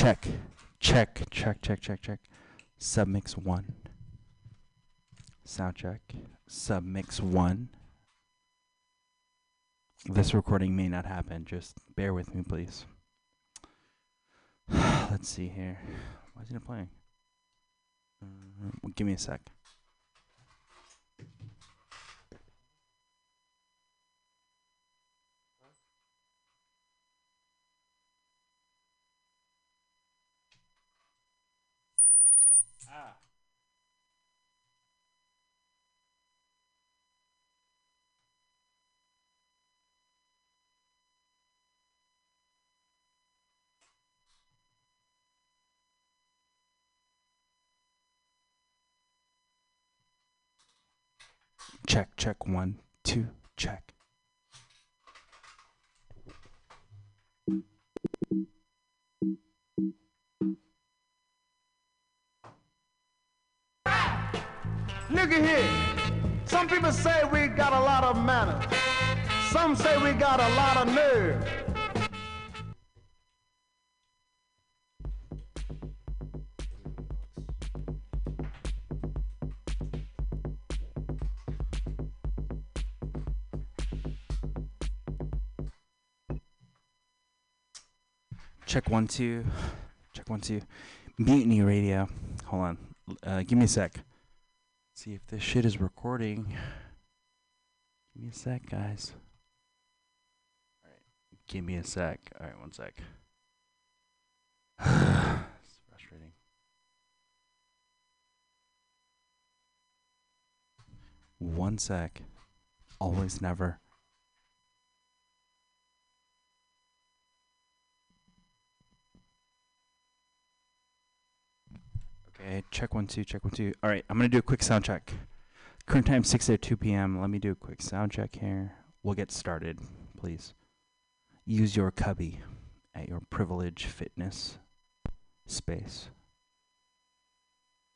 Check. Submix 1. Sound check. Submix 1. This recording may not happen. Just bear with me, please. Let's see here. Why isn't it playing? Give me a sec. Check 1 2 check. Nigga here, some people say we got a lot of manners, some say we got a lot of nerve. Check 1 2, check 1 2. Mutiny Radio. Hold on, give me a sec. See if this shit is recording. Give me a sec, guys. All right, give me a sec. All right, 1 sec. It's frustrating. One sec. Always, never. Okay, check 1 2, check 1 2. All right, I'm gonna do a quick sound check. Current time 6:02 p.m. Let me do a quick sound check here. We'll get started, please. Use your cubby at your privilege fitness space.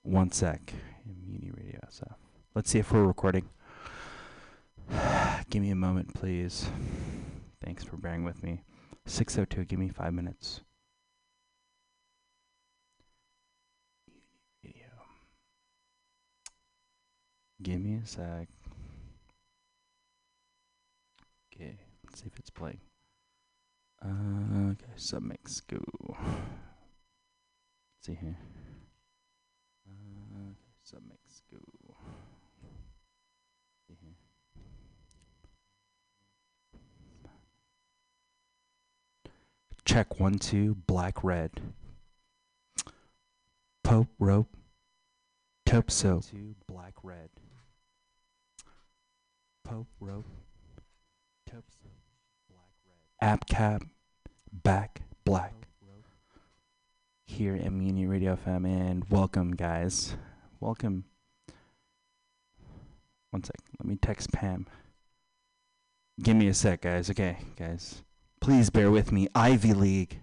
1 sec. Mutiny Radio SF. Let's see if we're recording. Give me a moment, please. Thanks for bearing with me. 6:02. Give me 5 minutes. Give me a sec. Okay, let's see if it's playing. Okay, submix, go. Let's see here. Okay, submix, go. Let's see here. Check 1 2, black red. Pope rope. Taupe soap. 1 2, black red. Pope rope, taupe soap, black red. App cap, back black. Here at Mutiny Radio FM, and welcome, guys. Welcome. 1 sec. Let me text Pam. Give me a sec, guys. Okay, guys. Please bear with me. Ivy League,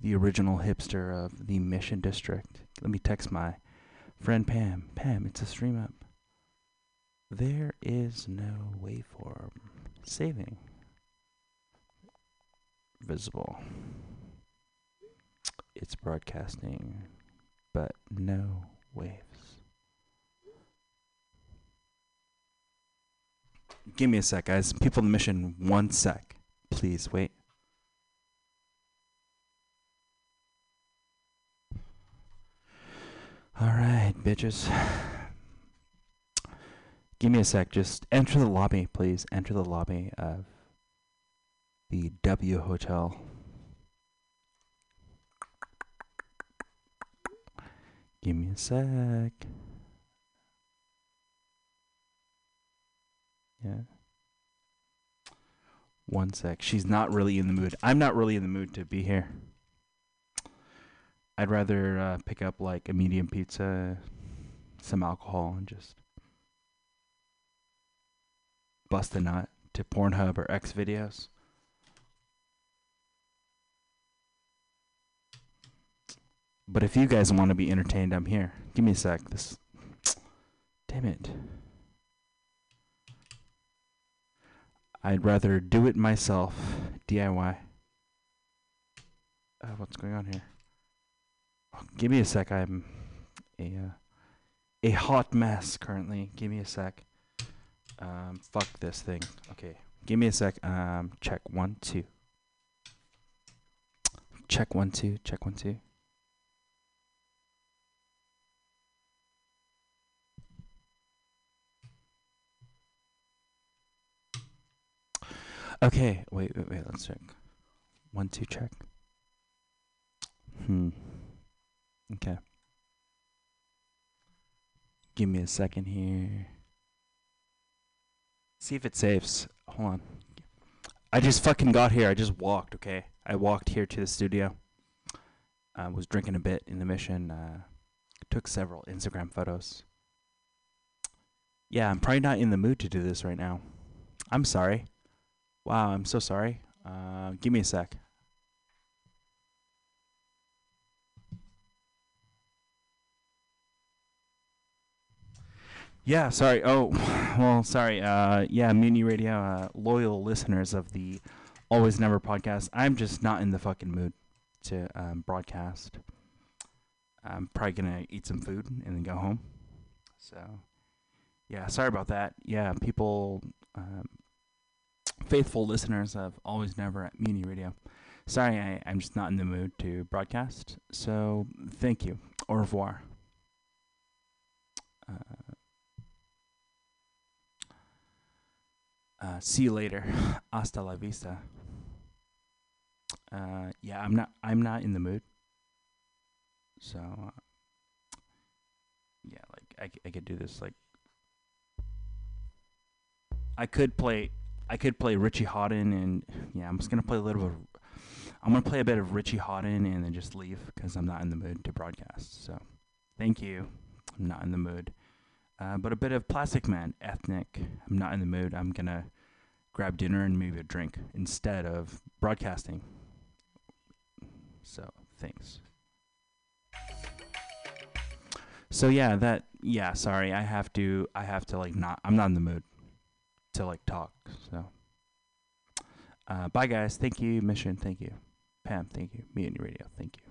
the original hipster of the Mission District. Let me text my friend Pam. Pam, it's a stream up. There is no waveform saving visible. It's broadcasting, but no waves. Give me a sec, guys. People in the Mission, 1 sec. Please wait. All right, bitches. Give me a sec. Just enter the lobby, please. Enter the lobby of the W Hotel. Give me a sec. Yeah. 1 sec. She's not really in the mood. I'm not really in the mood to be here. I'd rather pick up like a medium pizza, some alcohol, and just bust a nut to Pornhub or X videos. But if you guys want to be entertained, I'm here. Give me a sec. This, damn it. I'd rather do it myself, DIY. What's going on here? Oh, give me a sec. I'm a hot mess currently. Give me a sec. Fuck this thing. Okay. Give me a sec. Check 1 2. Check 1 2. Check 1 2. Okay, wait, let's check. 1 2 check. Okay. Give me a second here. See if it saves. Hold on. I just fucking got here. I just walked, okay? I walked here to the studio. I was drinking a bit in the mission. Took several Instagram photos. Yeah, I'm probably not in the mood to do this right now. I'm sorry. Wow, I'm so sorry. Give me a sec. Yeah, sorry. Oh, well, sorry. Yeah, Muni Radio, loyal listeners of the Always Never podcast. I'm just not in the fucking mood to broadcast. I'm probably going to eat some food and then go home. So, yeah, sorry about that. Yeah, people... faithful listeners of Always Never at Muni Radio. Sorry, I'm just not in the mood to broadcast. So, thank you. Au revoir. See you later. Hasta la vista. Yeah, I'm not in the mood. So, yeah, like I could do this. Like, I could play Richie Hodden, and yeah, I'm just gonna play a little bit. I'm gonna play a bit of Richie Hodden and then just leave because I'm not in the mood to broadcast. So, thank you. I'm not in the mood. But a bit of Plastic Man, Ethnic. I'm not in the mood. I'm gonna grab dinner and maybe a drink instead of broadcasting. So thanks. So yeah, sorry. I have to like not. I'm not in the mood to like talk. So bye guys. Thank you, Mission. Thank you, Pam. Thank you, Me and your Radio. Thank you.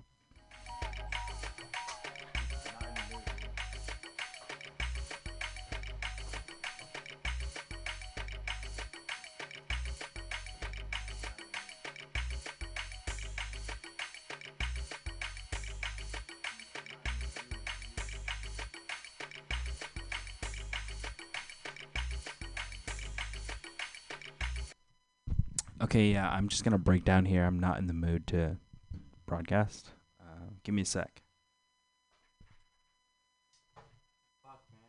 Okay, yeah, I'm just going to break down here. I'm not in the mood to broadcast. Give me a sec. Fuck, man.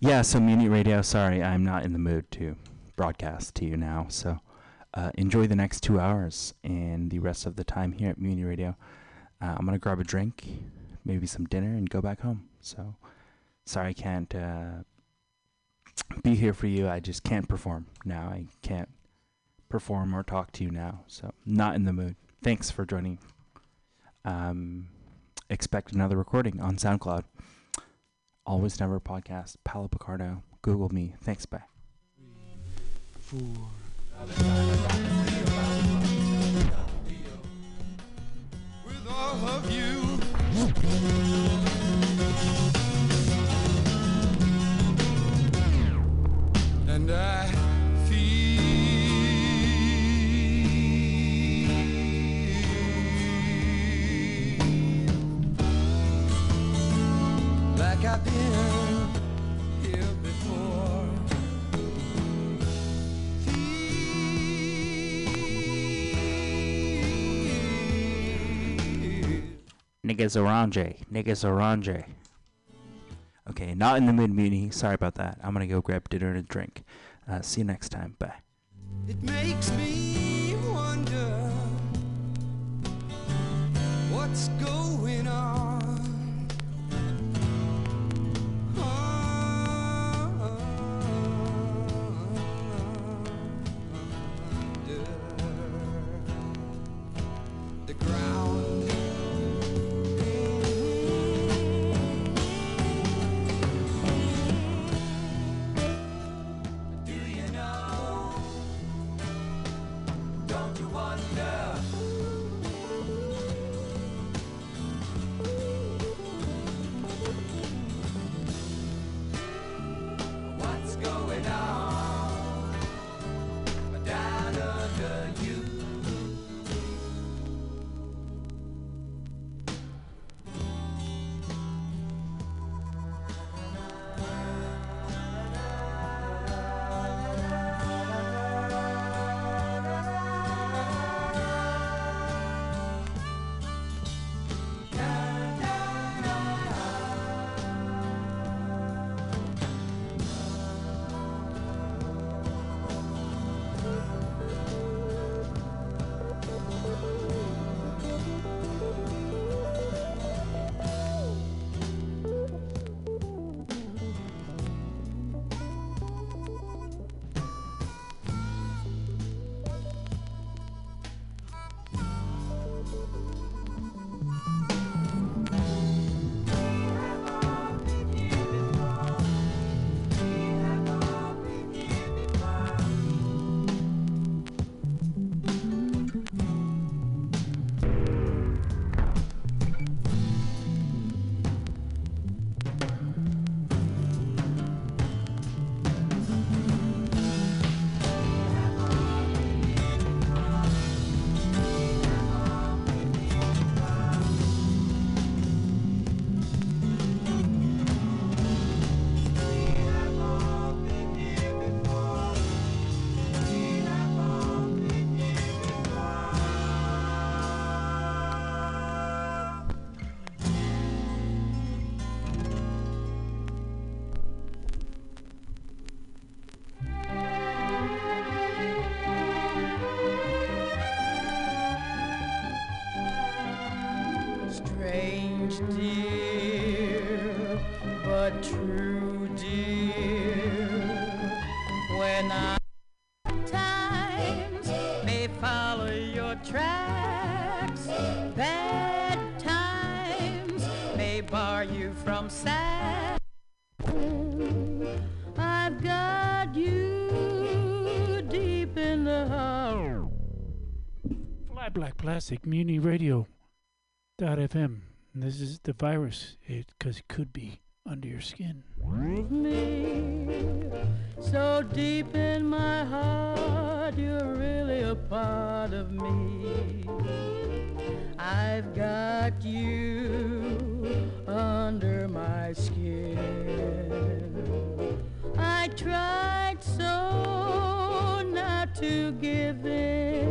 Yeah, so Muni Radio, sorry, I'm not in the mood to broadcast to you now, so enjoy the next 2 hours and the rest of the time here at Muni Radio. I'm going to grab a drink, maybe some dinner, and go back home. So, sorry I can't be here for you. I just can't perform now. I can't perform or talk to you now, so not in the mood. Thanks for joining. Expect another recording on SoundCloud. Always Never podcast, Paolo Picardo, Google me. Thanks, bye. 3, 4. With all of you. And I like I've been here before. Niggas Orange, niggas Orange. Okay, not in the mood, Muni. Sorry about that. I'm gonna go grab dinner and a drink. See you next time. Bye. It makes me wonder what's going on. dear, but true, dear, when I times may follow your tracks, bad times may bar you from sad. I've got you deep in the heart. Fly Black Plastic, Muni Radio. .fm. This is the virus, because it could be under your skin. With me, so deep in my heart, you're really a part of me. I've got you under my skin. I tried so not to give in.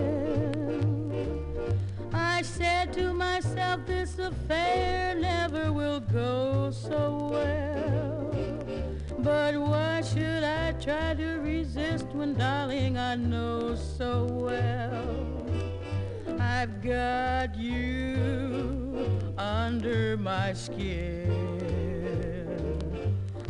I said to myself, this affair never will go so well. But why should I try to resist when, darling, I know so well I've got you under my skin.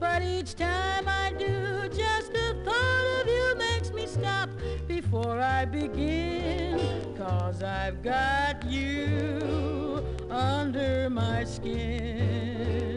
But each time I do, just the thought of you makes me stop before I begin, 'cause I've got you under my skin.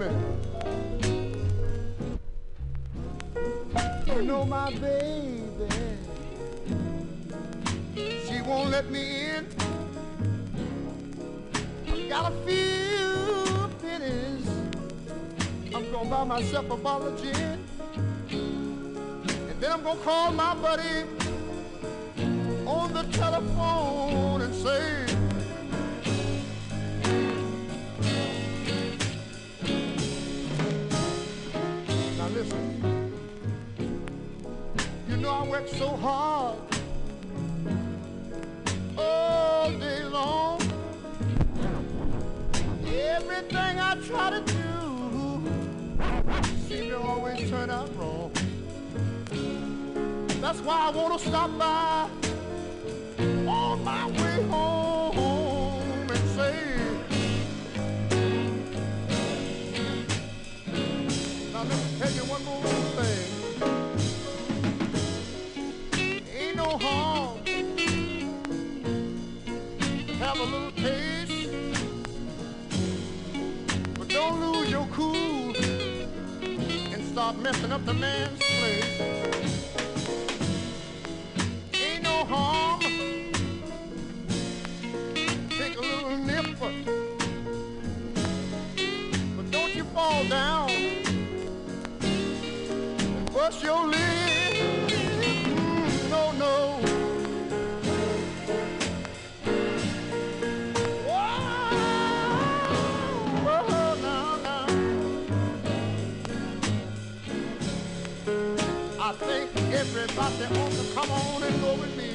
me. You know my baby, she won't let me in. I've got a few pennies, I'm gonna buy myself a bottle of gin, and then I'm gonna call my buddy on the telephone and say, now listen, you know I work so hard all day long. Everything I try to do seems to always turn out wrong. That's why I want to stop by on my way home and say, now let me tell you one more thing. Ain't no harm to have a little taste, but don't lose your cool and start messing up the man's place. Ain't no harm. But don't you fall down and bust your lip. No, no. Oh, no, no. I think everybody wants to come on and go with me.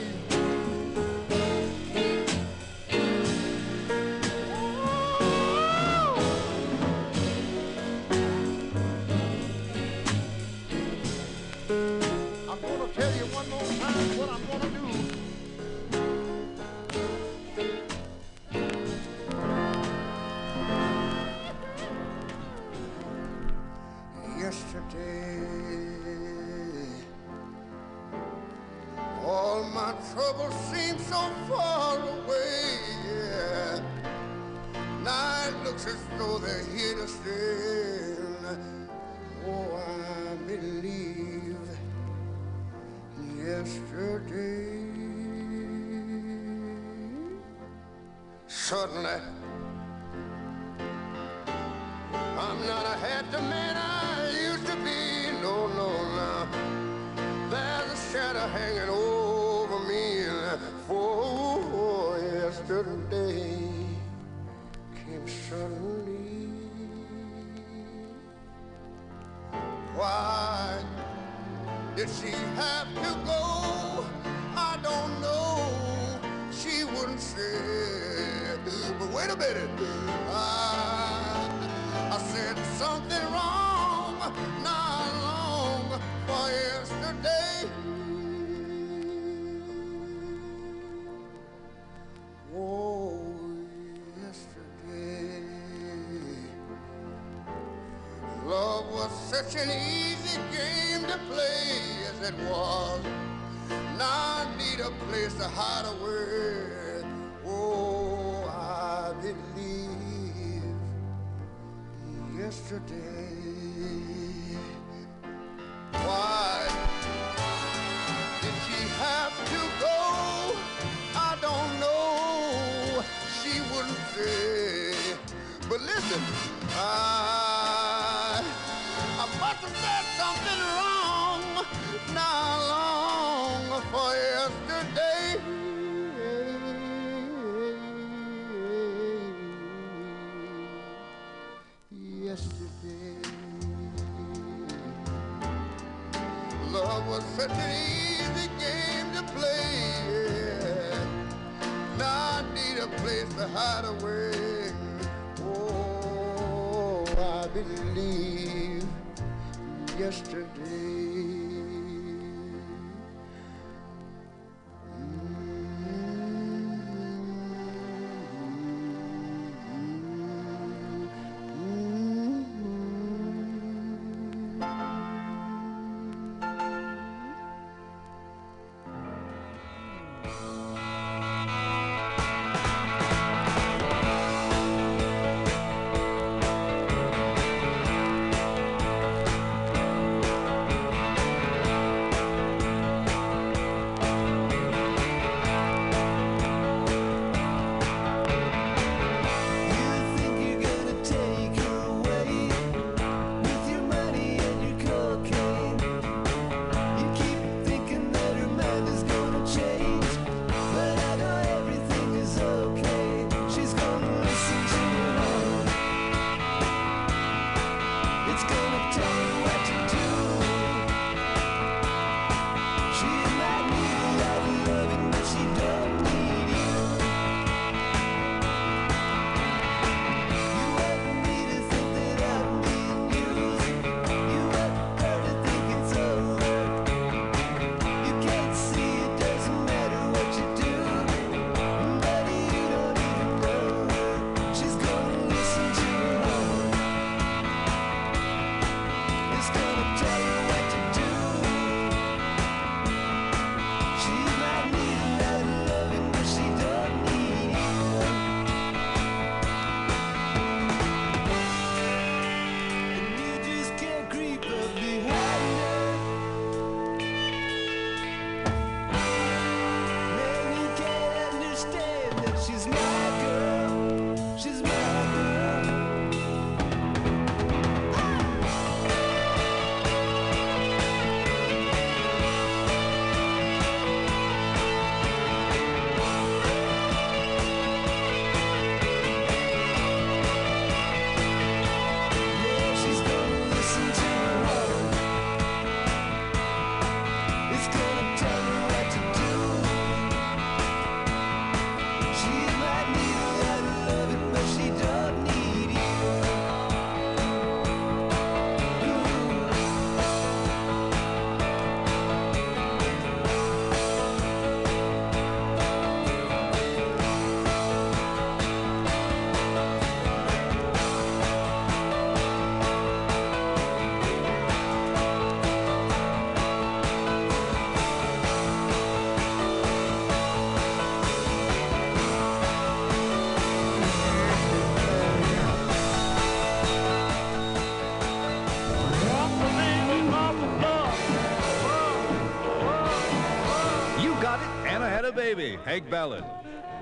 baby, Hank Ballard.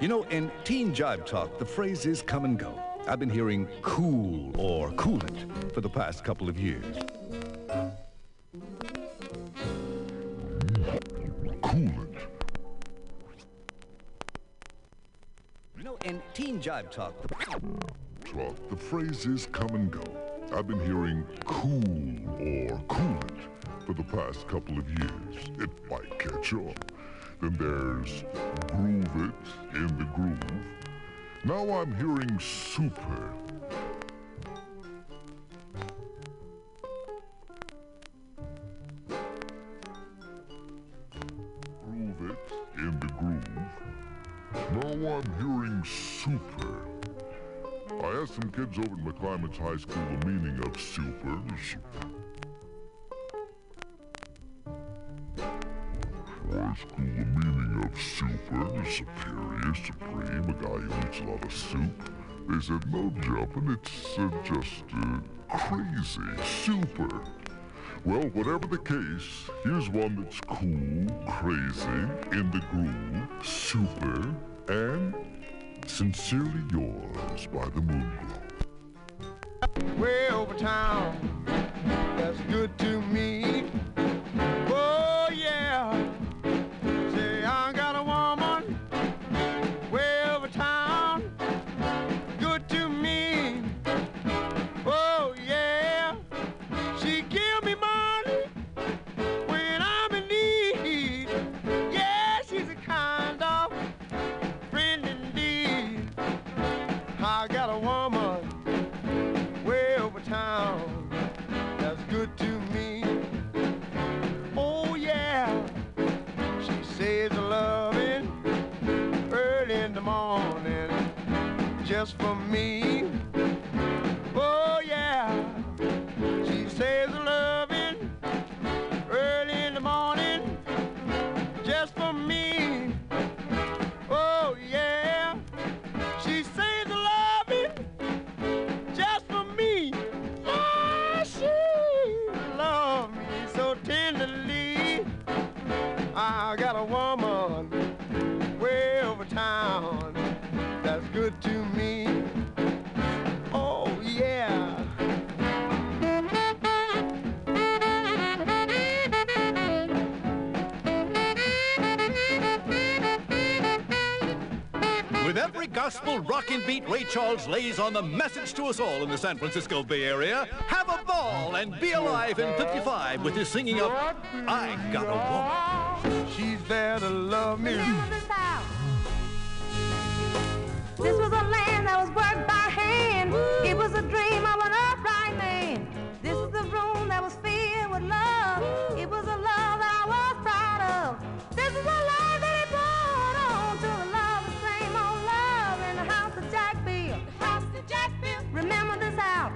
You know, in teen jive talk, the phrase is come and go. I've been hearing cool or coolant for the past couple of years. Coolant. You know, in teen jive talk, the phrase is come and go. I've been hearing cool or coolant for the past couple of years. It might catch on. Then there's groove it in the groove. Now I'm hearing super. Groove it in the groove. Now I'm hearing super. I asked some kids over at McClyman's High School the meaning of super. High school, the meaning of super, superior, supreme, a guy who eats a lot of soup. They said, no jumping, it's just crazy, super. Well, whatever the case, here's one that's cool, crazy, in the groove, super, and sincerely yours by the Moonglow. Way over town, that's good to me. Oh, yeah. Say, I got a woman. Way over town, good to me. Oh, yeah. She give me money when I'm in need. Yeah, she's a kind of friend indeed. I got a woman way over town that's good to me. Saves a loving early in the morning just for me. Oh yeah, she saves a loving early in the morning just for me. Oh yeah, she saves a loving just for me. Ah, she loves me so tenderly. I got a woman way over town that's good to me. Oh, yeah. With every gospel rockin' beat, Ray Charles lays on the message to us all in the San Francisco Bay Area. Have a ball and be alive in 55 with his singing of I Got a Woman. She's there to love me. This was a land that was worked by hand. It was a dream of an upright man. This was the room that was filled with love. It was a love that I was proud of. This is a love that it poured on to the love. Remember this house.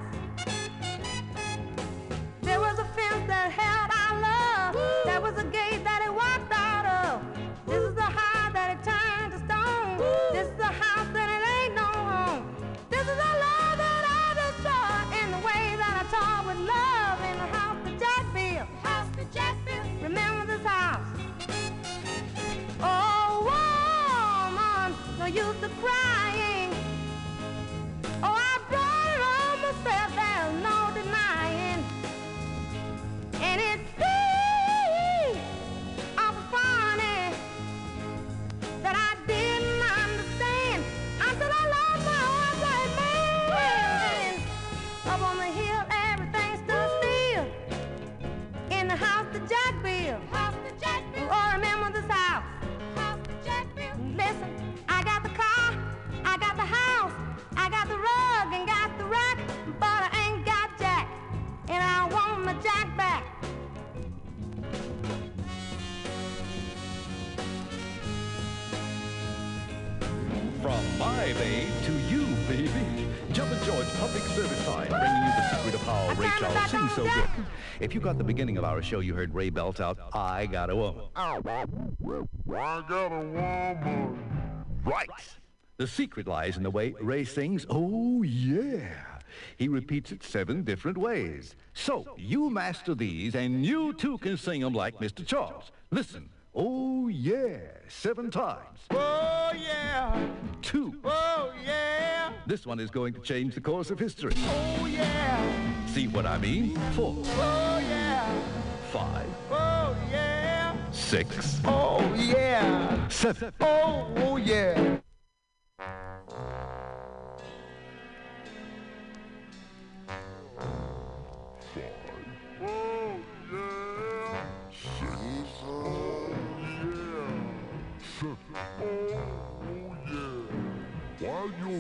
There was a fence that held our love. Woo! There was a gate that it walked out of. Woo! This is the heart that it turned to stone. Woo! This is the house that it ain't no home. This is the love that I destroyed in the way that I taught with love in the house that Jack built. House that Jack built. Remember this house. Oh, woman, no use to crying. Oh, I brought it on myself, there's no denying. And it's deep, awful funny, that I didn't understand until I lost my old white man. Up on the hill, everything stood still. In the house that Jack built. House that Jack built. Oh, remember this house. House that Jack built. Listen, I got the car, I got the house. I got the rug and got the rack, but I ain't got Jack, and I want my Jack back. From my babe to you, baby. Jump and George Public Service Time, bringing you the secret of how Ray Charles sings so good. If you got the beginning of our show, you heard Ray belt out, I got a woman. I got a woman. Right. The secret lies in the way Ray sings, oh yeah. He repeats it 7 different ways. So you master these and you too can sing them like Mr. Charles. Listen, Oh, yeah. 7 times. Oh, yeah. 2. Oh, yeah. This one is going to change the course of history. Oh, yeah. See what I mean? 4. Oh, yeah. 5. Oh, yeah. 6. Oh, yeah. 7. Oh, yeah.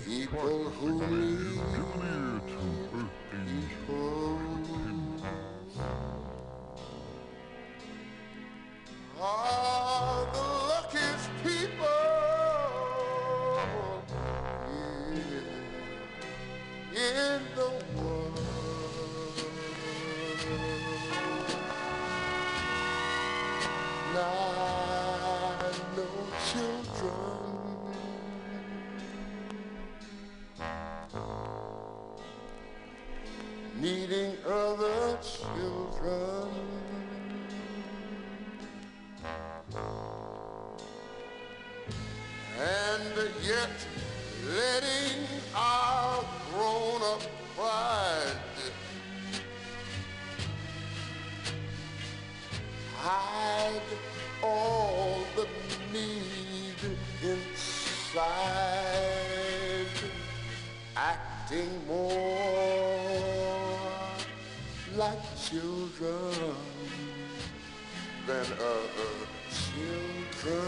People who live in people are the luckiest people in the world. Not no children. Needing other children, and yet letting our grown-up pride hide all the need inside, acting more like children than other children.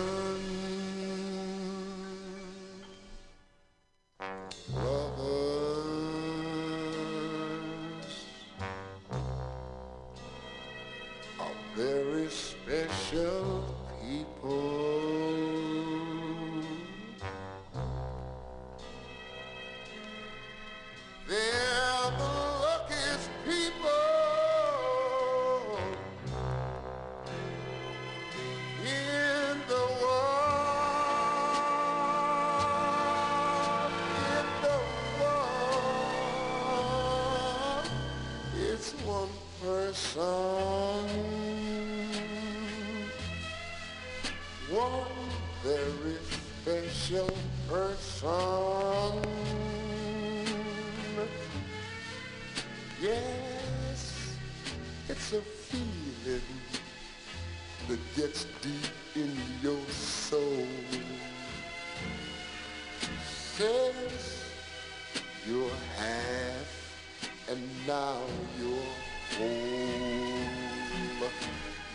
Brothers are very special people. They're the luckiest people son. One very special person. Yes, it's a feeling that gets deep in your soul. Says you're half and now you're home.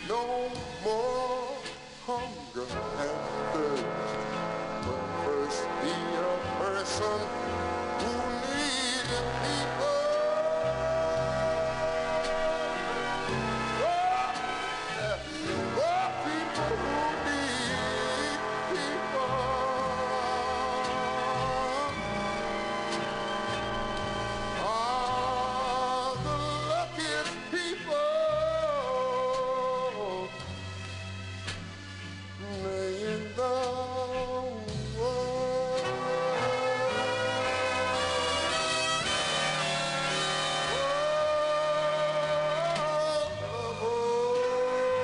No more hunger and thirst, but first be a person who needs people. Oh, people who need people are the luckiest people in the world. Are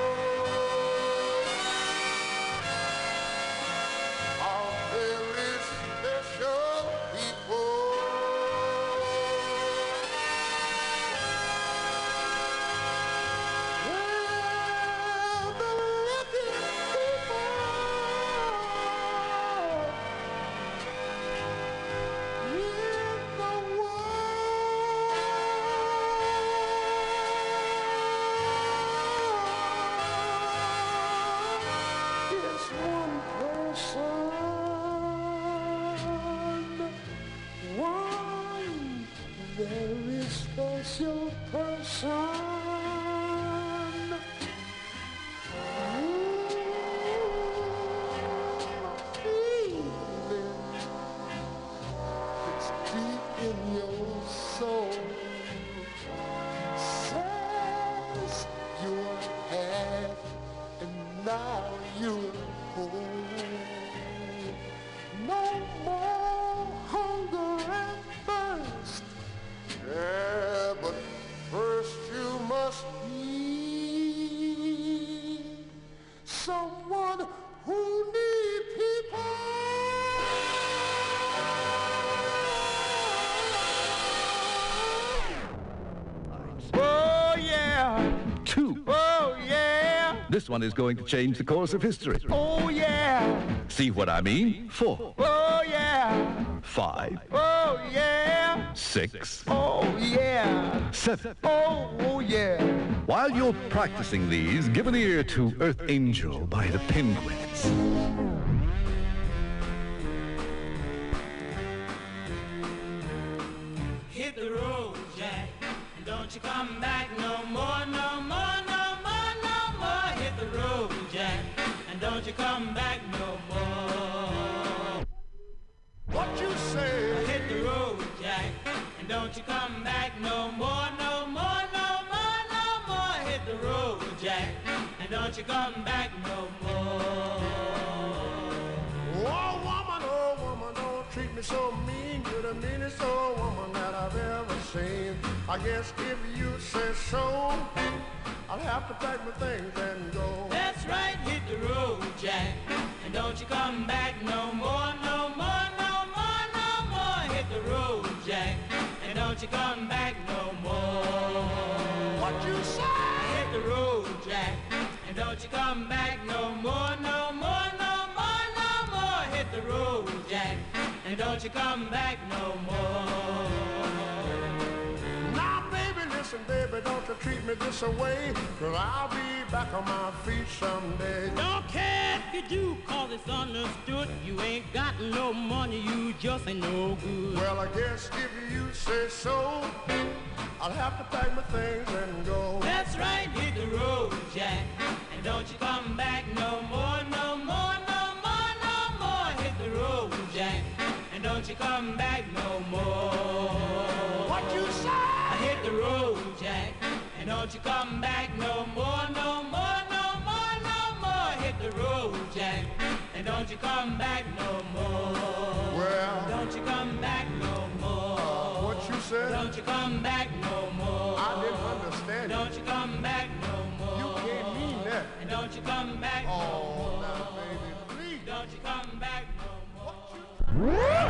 very special people. Well, the luckiest people in the world is one person, one very special person. Feeling it's deep in your soul says you're half and now you're whole. No more hunger and thirst. Yeah, but first you must be someone. This one is going to change the course of history. Oh, yeah! See what I mean? 4. Oh, yeah! 5. Oh, yeah! 6. Oh, yeah! 7. Oh, yeah! While you're practicing these, give an ear to Earth Angel by the Penguins. Hit the road, Jack, and don't you come back no more, no more, no more, no more. Hit the road, Jack, and don't you come back no more. What you say? Hit the road, Jack, and don't you come back no more, no more, no more, no more. Hit the road, Jack, and don't you come back no more. Oh, woman, don't treat me so mean. You're the meanest old woman that I've ever seen. I guess if you say so, I'll have to pack my things and go. That's right, hit the road, Jack, and don't you come back no more, no more, no more, no more. Hit the road, Jack, and don't you come back no more. What you say? Hit the road, Jack, and don't you come back no more, no more, no more, no more. Hit the road, Jack, and don't you come back no more. Now, baby, listen, baby, don't you treat me this away, 'cause I'll be back on my feet someday. Don't care if you do, 'cause it's understood. You ain't got no money, you just ain't no good. Well, I guess if you say so, I'll have to pack my things and go. That's right, hit the road, Jack, and don't you come back no more, no more, no more, no more. Hit the road, Jack, and don't you come back no more. What you say? I hit the road, Jack, and don't you come back no more, no more, no more, no more. Hit the road, Jack, and don't you come back no more. Well, don't you come back no more. What you say? Don't you come back no more. I didn't understand. Don't you come back no more. You can't mean that. And don't you come back no more. Oh, now, baby, please. Don't you come back no more.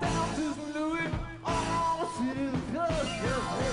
Down to Louis, all the city goes.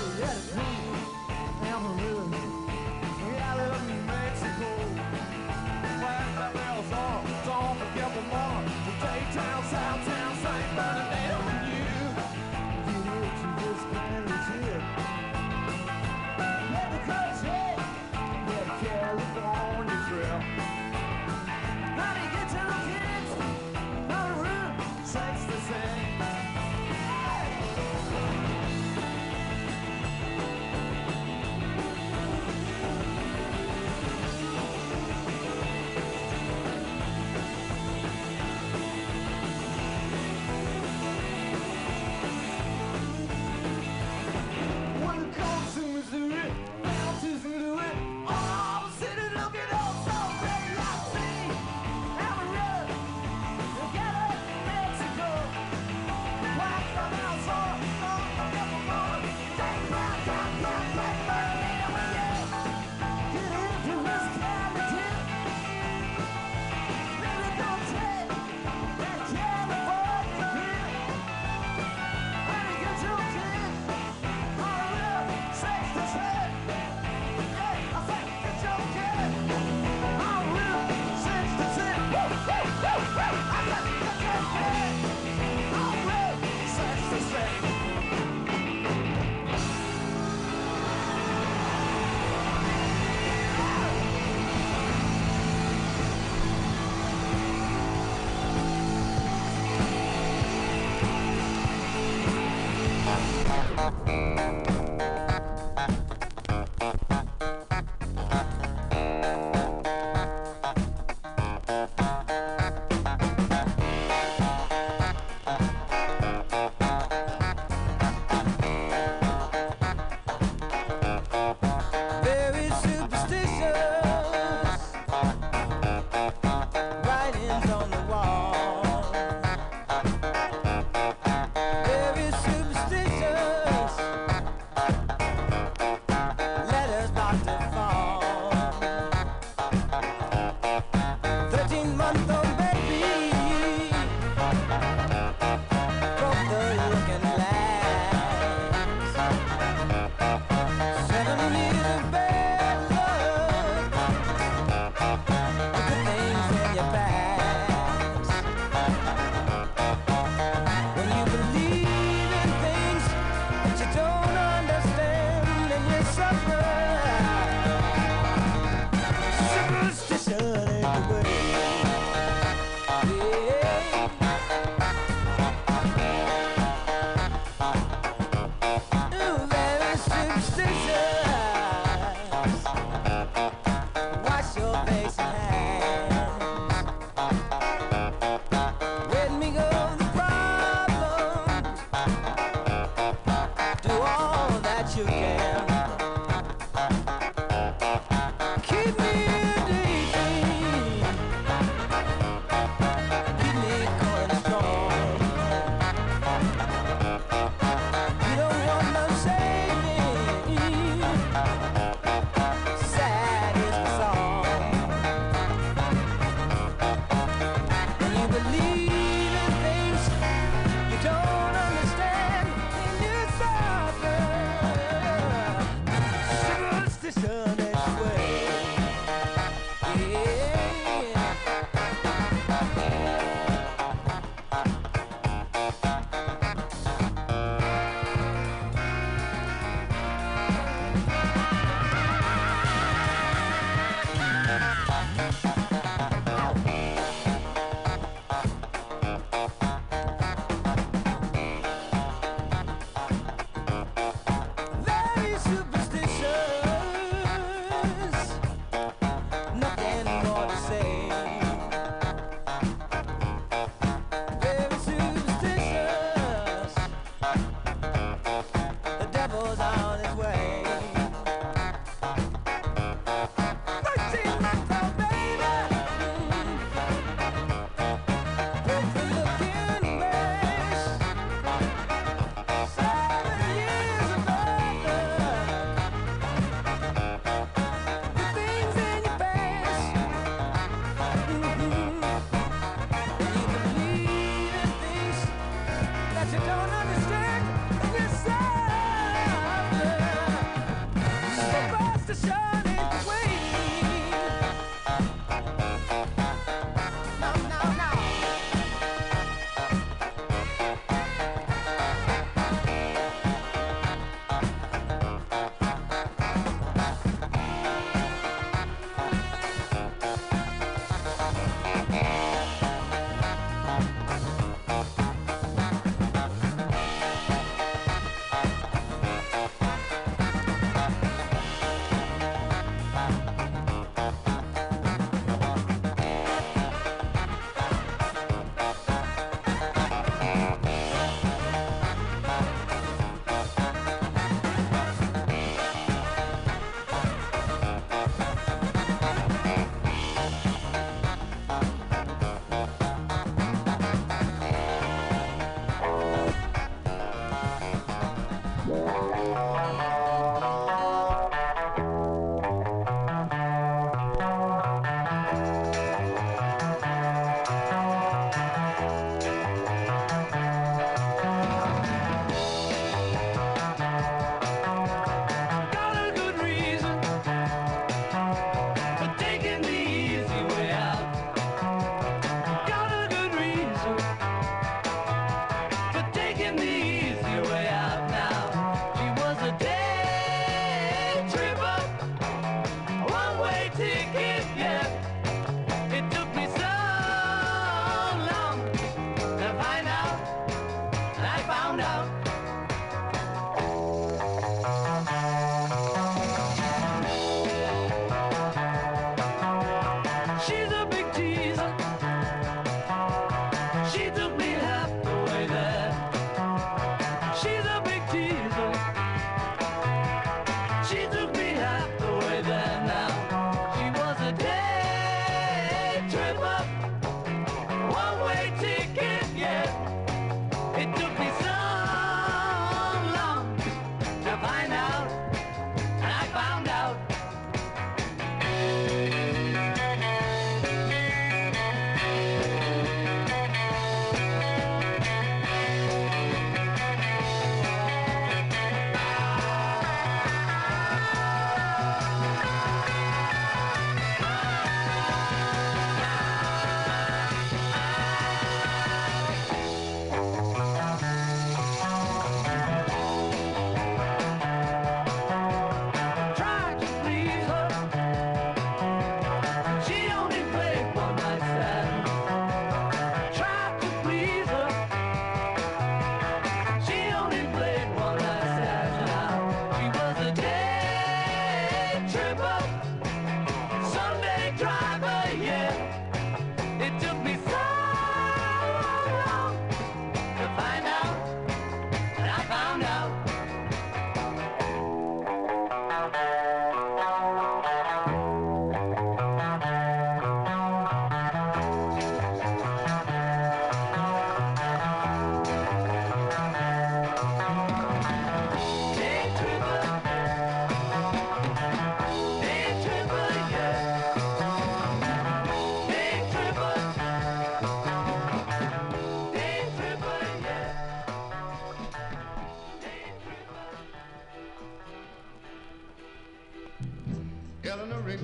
Day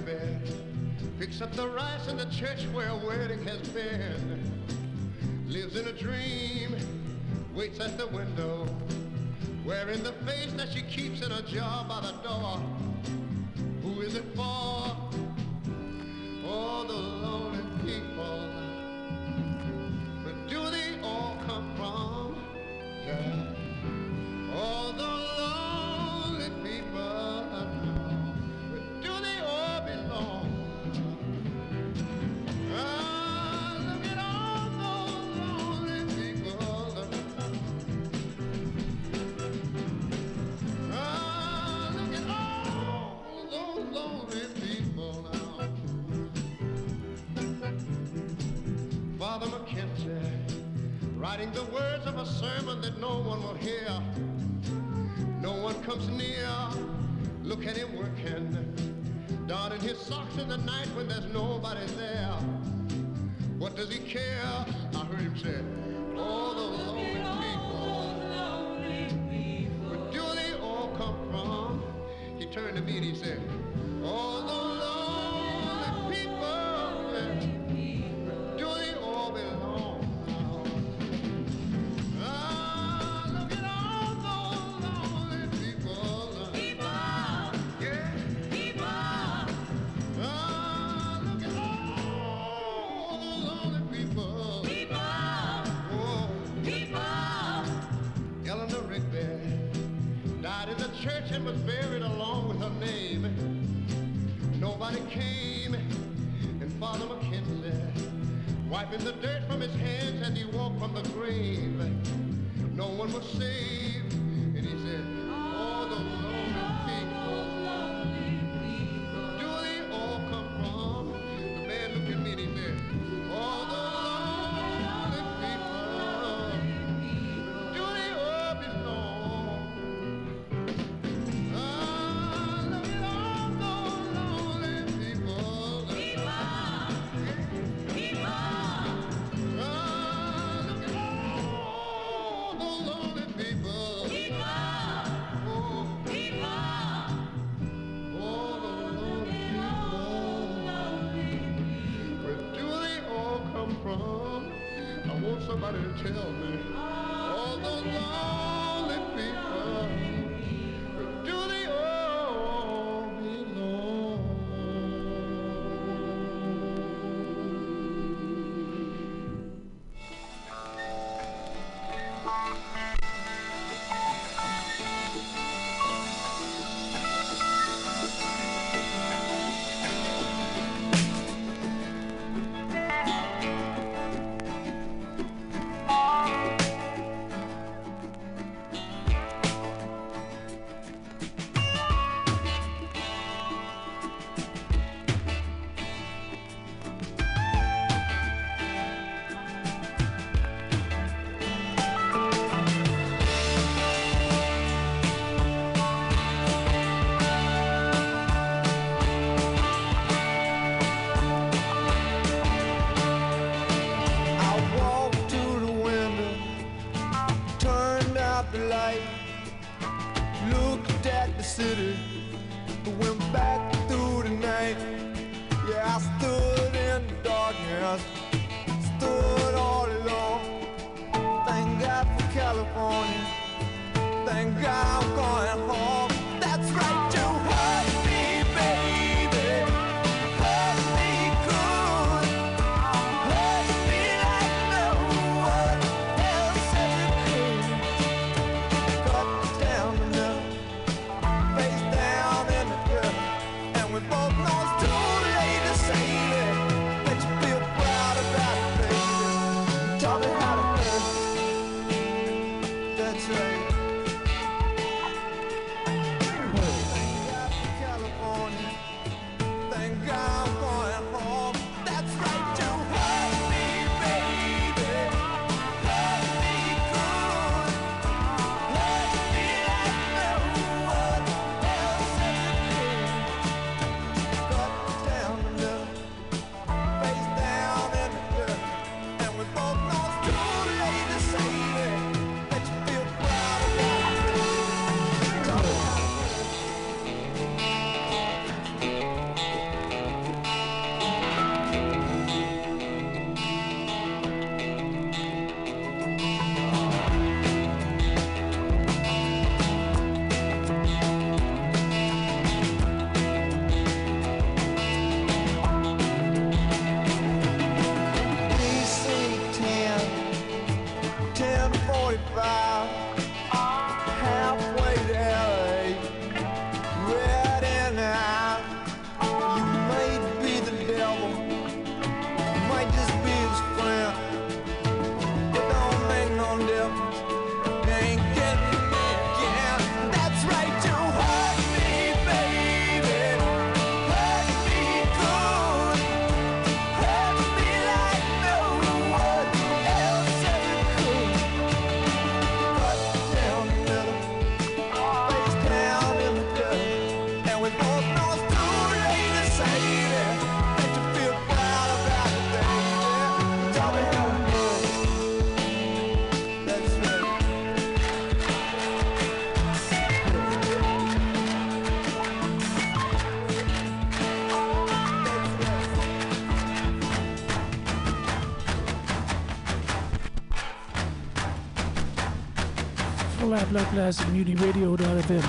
bed, picks up the rice in the church where a wedding has been, lives in a dream, waits at the window, wearing the face that she keeps in a jar by the door. Who is it for? All the lonely people. Where do they all come from? Yeah. All the lonely people. Where do they all belong? Ah, look at all those lonely people. Ah, look at all those lonely people now. Father McKenzie, writing the words of a sermon that no one will hear. No one comes near, look at him working, darning his socks in the night when there's nobody there. What does he care? I heard him say, all the lonely people, where do they all come from? He turned to me and he said, all the lonely people, where do they all belong? Church and was buried along with her name. Nobody came, and Father McKenzie, wiping the dirt from his hands as he walked from the grave. No one was saved, and he said, all the lonely people, do they all come from? The man looked at me and he said, all the somebody to tell me, all the lonely people, where do they all belong? Live Love Class at MutinyRadio.fm.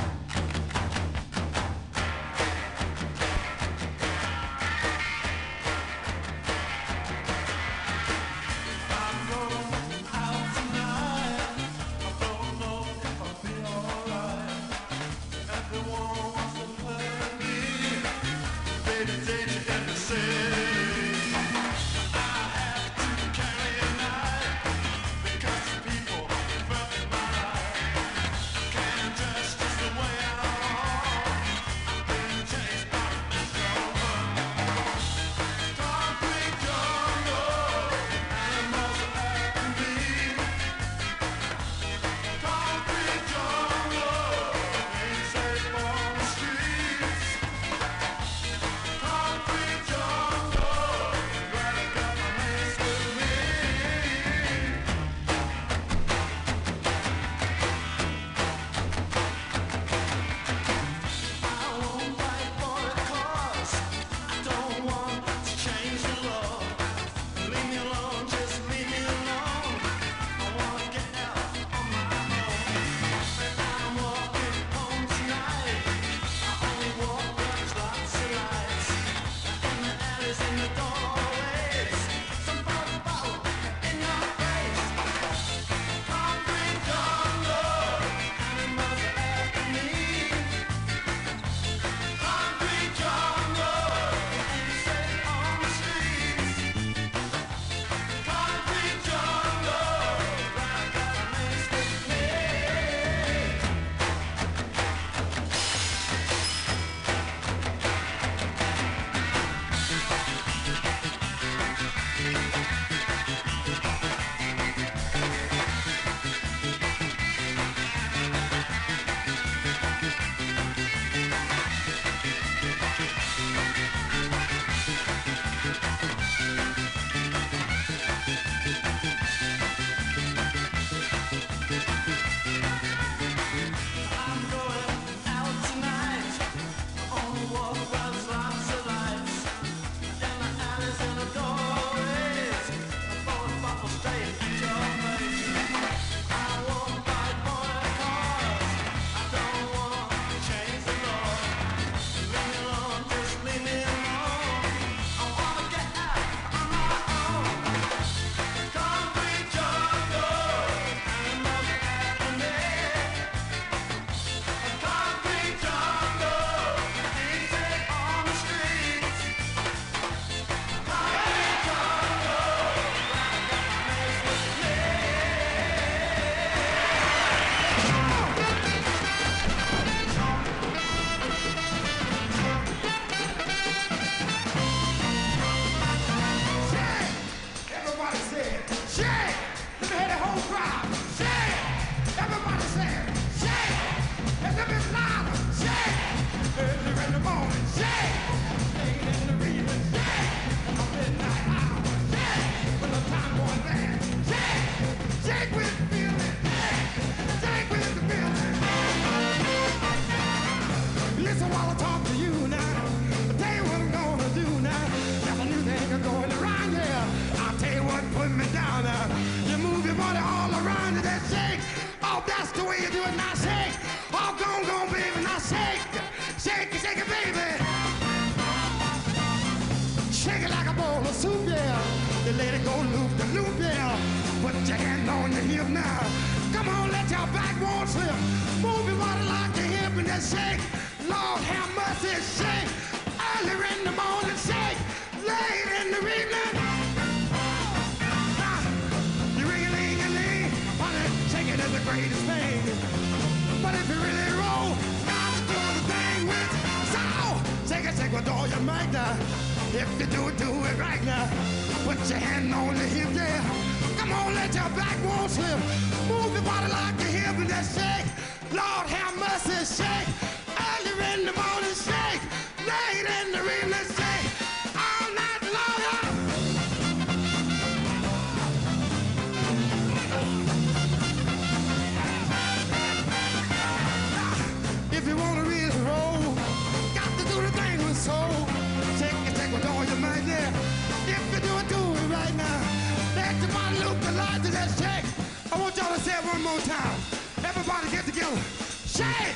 Everybody get ankle. Shake!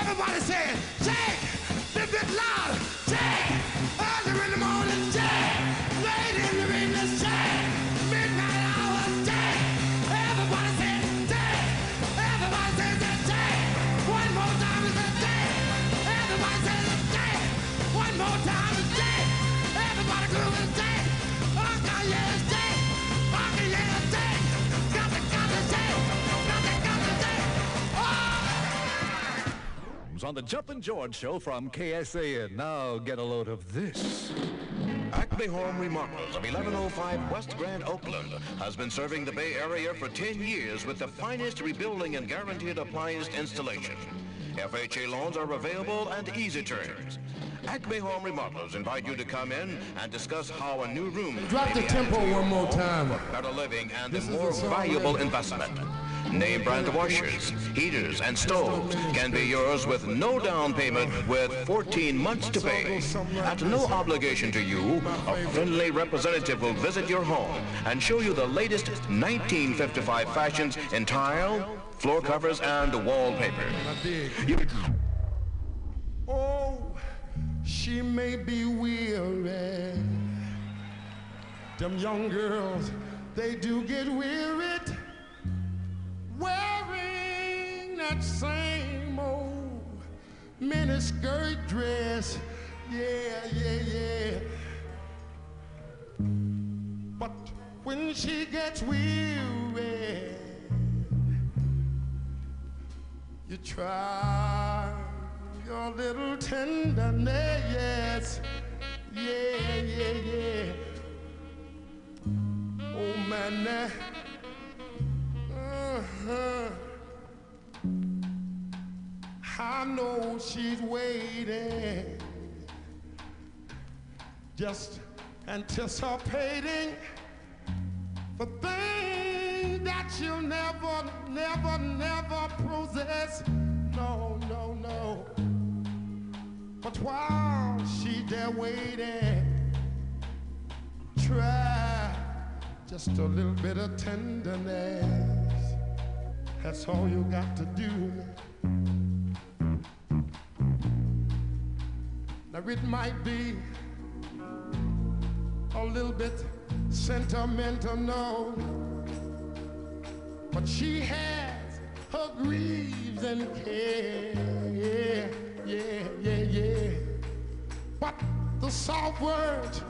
Everybody say it. Shake! A bit loud. Shake! Early in the morning. Shake! Late in the evening. Shake! Midnight hour. Shake! Everybody say it. Shake! Everybody say it. Shake! One more time is a shake. Everybody say it. Shake! One more time is a shake. Everybody groove and shake. Oh yeah, shake! Oh yeah, shake! Got to shake! Got to shake! On the Jumpin' George show from KSAN. Now get a load of this. Acme Home Remodelers of 1105 West Grand, Oakland has been serving the Bay Area for 10 years with the finest rebuilding and guaranteed appliance installation. FHA loans are available and easy terms. Acme Home Remodelers invite you to come in and discuss how a new room... Drop the tempo one more time. ...better living and a more valuable investment. Name brand washers, heaters, and stoves can be yours with no down payment with 14 months to pay. At no obligation to you, a friendly representative will visit your home and show you the latest 1955 fashions in tile, floor covers, and wallpaper. Oh, she may be weary. Them young girls, they do get wearied. Wearing that same old miniskirt dress, yeah. But when she gets weary, you try your little tenderness, yeah. Oh man, I know she's waiting, just anticipating the thing that you'll never possess. No. But while she's there waiting, try just a little bit of tenderness. That's all you got to do. Now it might be a little bit sentimental, no, but she has her griefs and care. Yeah. But the soft words,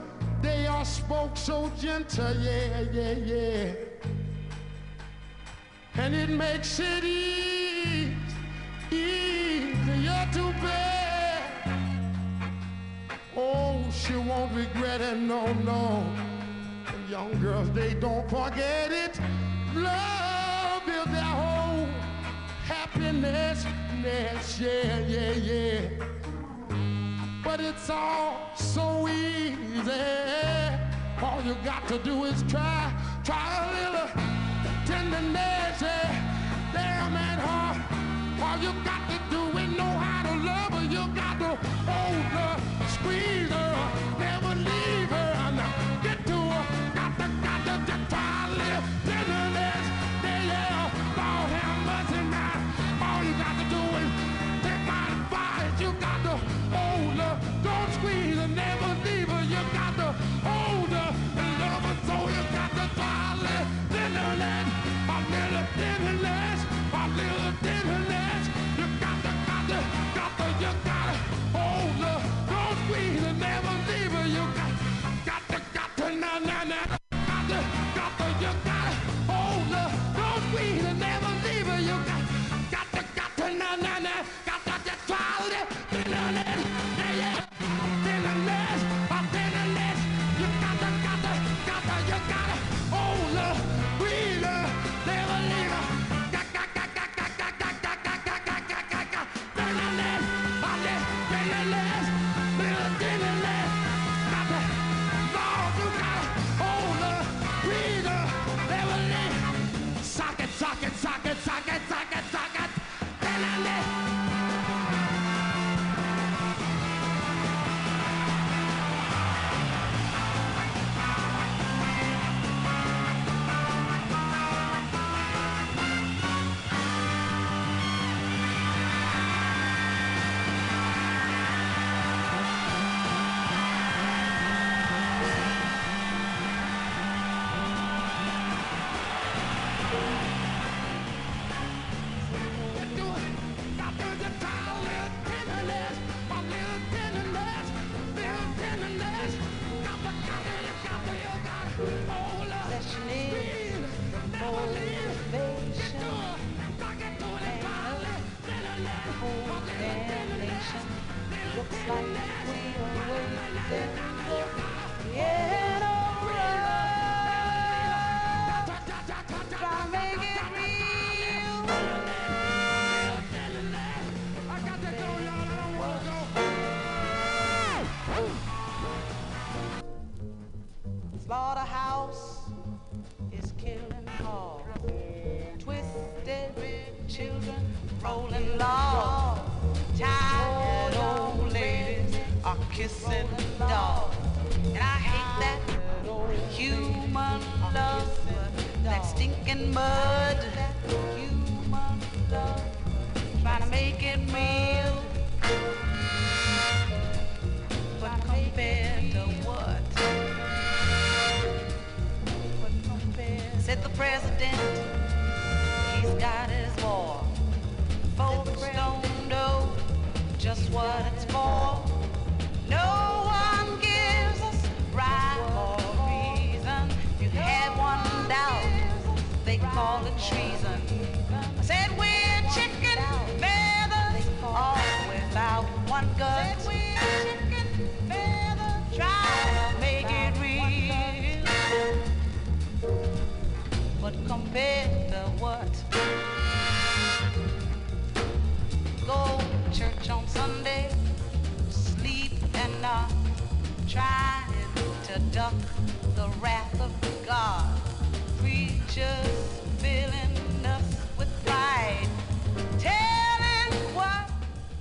they are spoke so gentle, yeah. And it makes it easier to bear. Oh, she won't regret it, no. The young girls, they don't forget it. Love is their whole happiness, yeah. But it's all so easy. All you got to do is try a little tenderness, yeah. Damn at her. All you got to do is know how to love her. You got to hold her, squeeze her, never leave her. Now get to her. Got to just try a little tenderness, yeah. Lord have mercy now. All you got to do is take my advice. You got to hold her, don't squeeze her, never leave her. You got to hold her and love her, so you got to try a little tenderness. A little tenderness, you got Slaughterhouse is killing all. Twisted children rolling law. Tired old ladies are kissing dogs. And I hate that human love, that stinking mud. Human love, trying to make it real. But compared to what? Said the president, he's got his war. Folks don't know just what it's for. No one gives us rhyme or reason. If you have one doubt, they call it treason. I said we're chicken feathers, all without one gut. Compared to what? Go to church on Sunday, sleep and not trying to duck the wrath of God. Preachers filling us with pride, telling what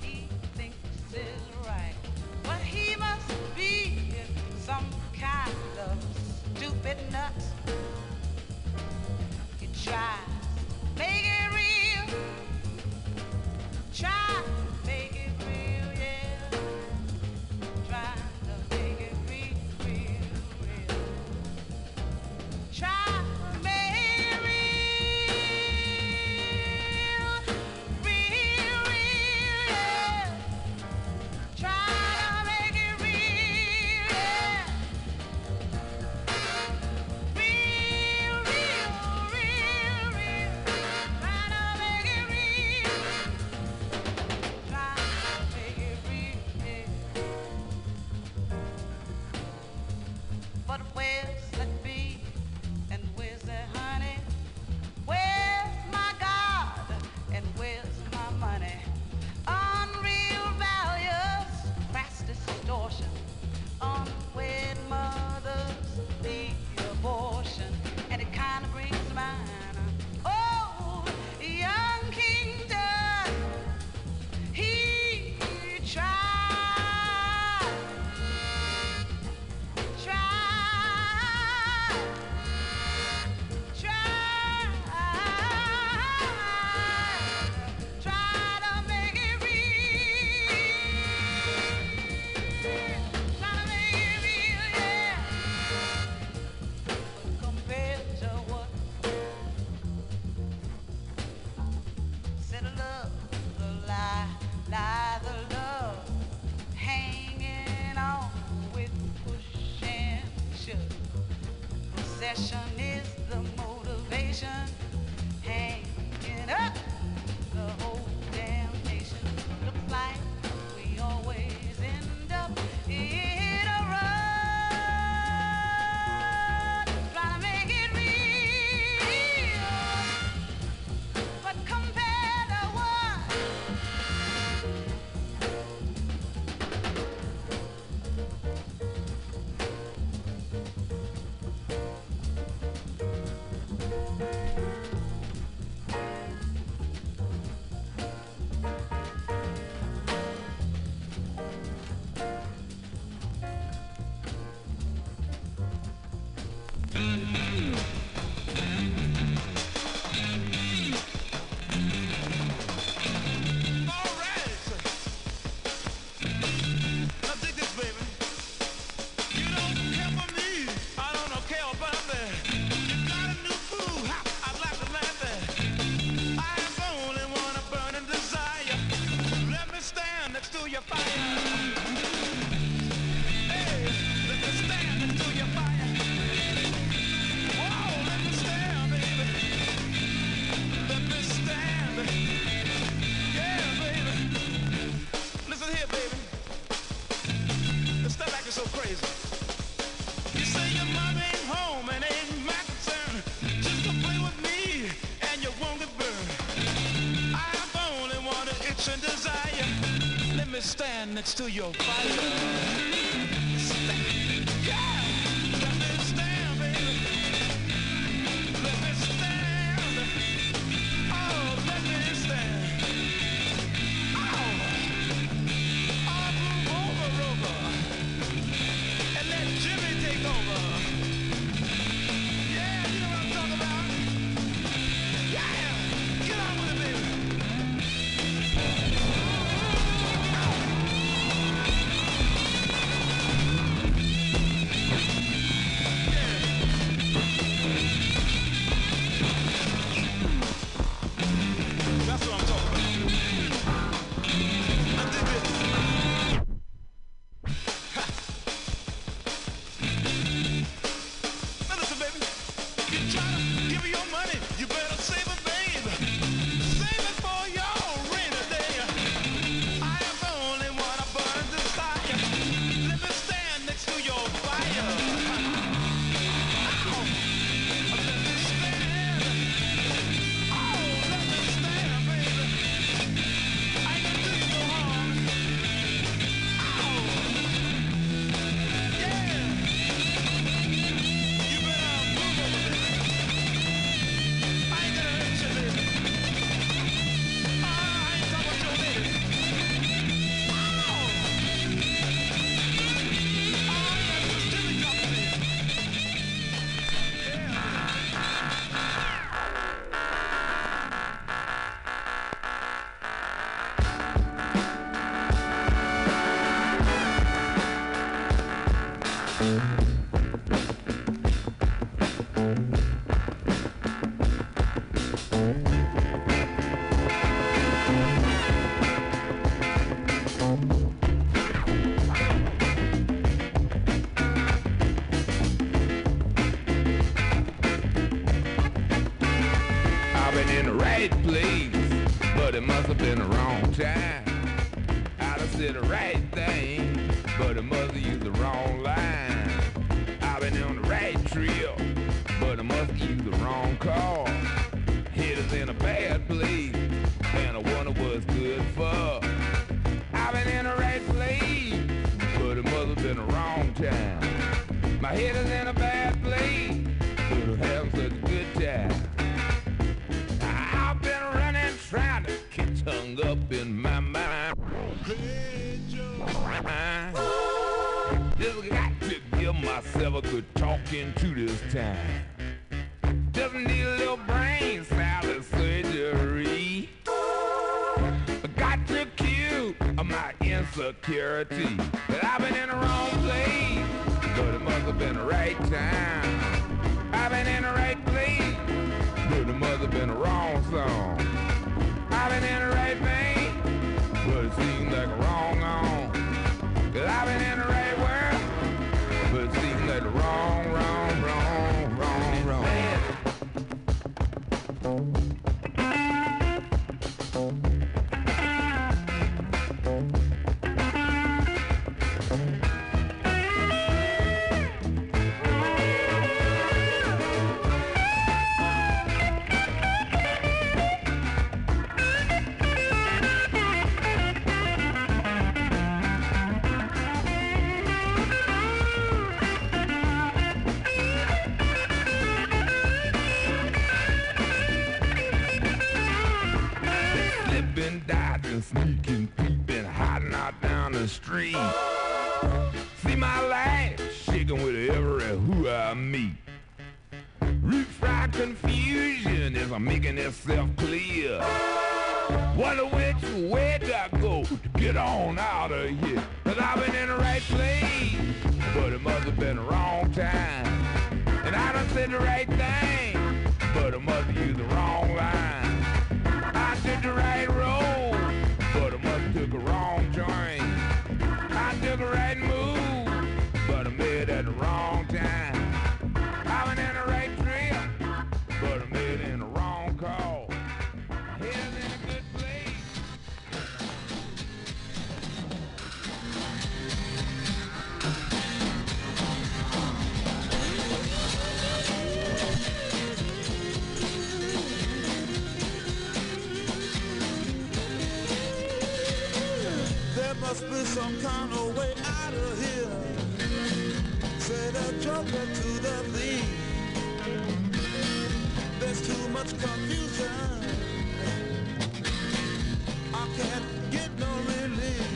he thinks is right. But he must be some kind of stupid nut. Try to make it real. Try to make it real, yeah. Try to make it real. Try to make it real, yeah. Try to make it real, yeah. Possession is the motivation, hanging up the whole damn nation. Looks like we always end up in a rut, trying to make it real, but compare to what? So great. stand next to your fire. is some kind of way out of here. Said a joker to the thief. There's too much confusion. I can't get no relief.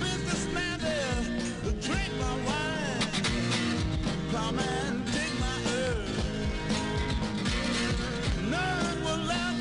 Businessman there, drink my wine. Come and take my herb. None will ever.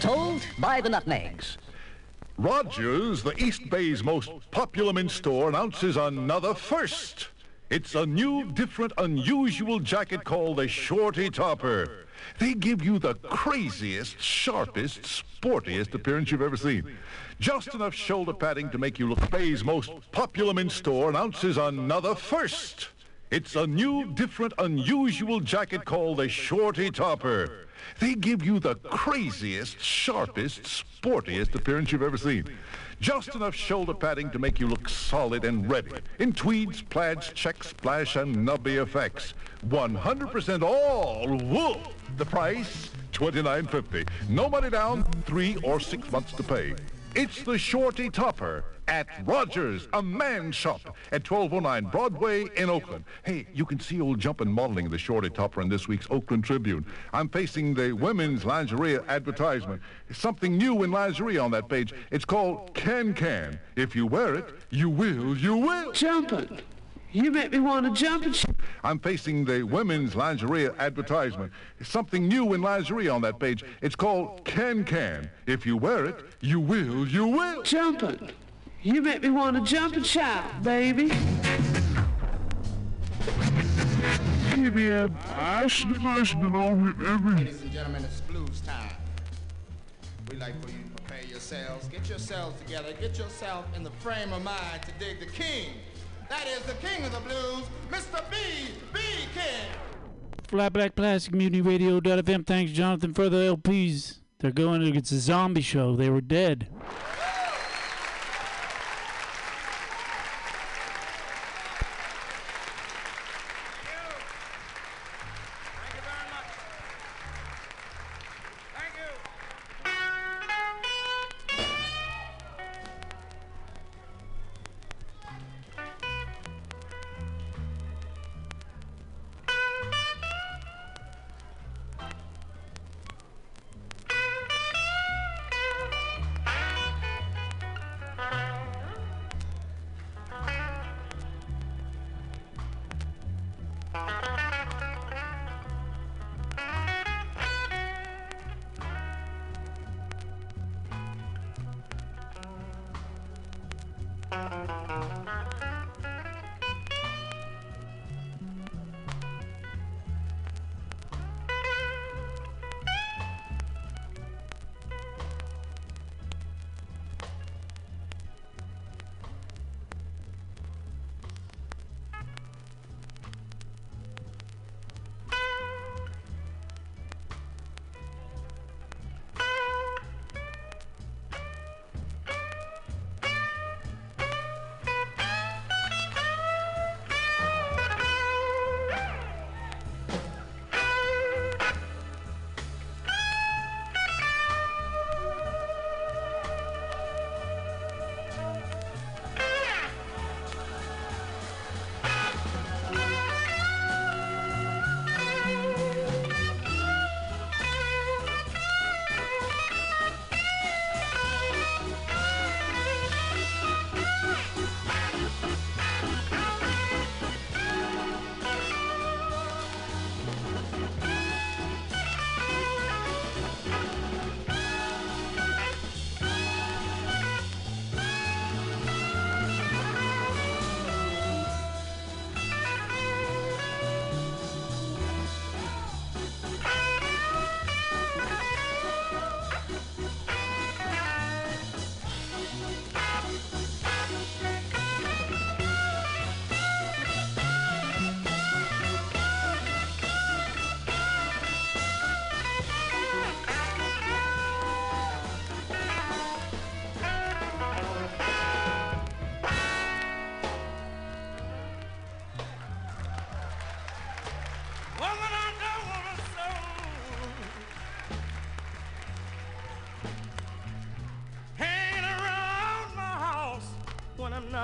Told by the nutmegs. Rogers, the East Bay's most popular mint store, announces another first. It's a new, different, unusual jacket called the Shorty Topper. They give you the craziest, sharpest, sportiest appearance you've ever seen. Just enough shoulder padding to make you look. Bay's most popular mint store announces another first. It's a new, different, unusual jacket called the Shorty Topper. They give you the craziest, sharpest, sportiest appearance you've ever seen. Just enough shoulder padding to make you look solid and ready. In tweeds, plaids, check, splash, and nubby effects. 100% all wool. The price, $29.50. No money down, 3 or 6 months to pay. It's the Shorty Topper at Rogers, a man shop at 1209 Broadway in Oakland. Hey, you can see old Jumpin' modeling of the Shorty Topper in this week's Oakland Tribune. I'm facing the women's lingerie advertisement. Something new in lingerie on that page. It's called Can-Can. If you wear it, you will. Jumpin'. You make me want to jump and I'm facing the women's lingerie advertisement. Something new in lingerie on that page. It's called Can-Can. If you wear it, you will. Jumping. You make me want to jump and shout, baby. Hey man, ladies and gentlemen, it's blues time. We like for you to prepare yourselves, get yourselves together, get yourself in the frame of mind to dig the king. That is the king of the blues, Mr. B.B. King. Flatback Plastic Mutiny Radio.fm. Thanks, Jonathan, for the LPs. They're going to, it's a zombie show. They were dead.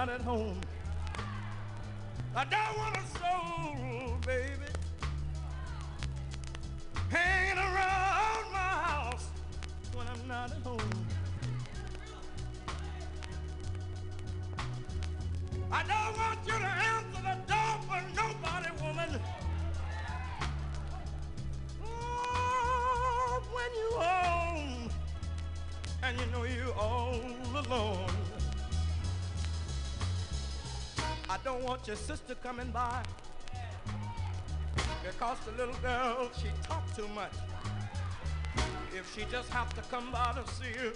At home, I don't want a soul, baby, hanging around my house when I'm not at home. I don't want you to answer the door for nobody, woman. Oh, when you're home and you know you're all alone. I don't want your sister coming by, because the little girl, she talks too much. If she just have to come by to see you,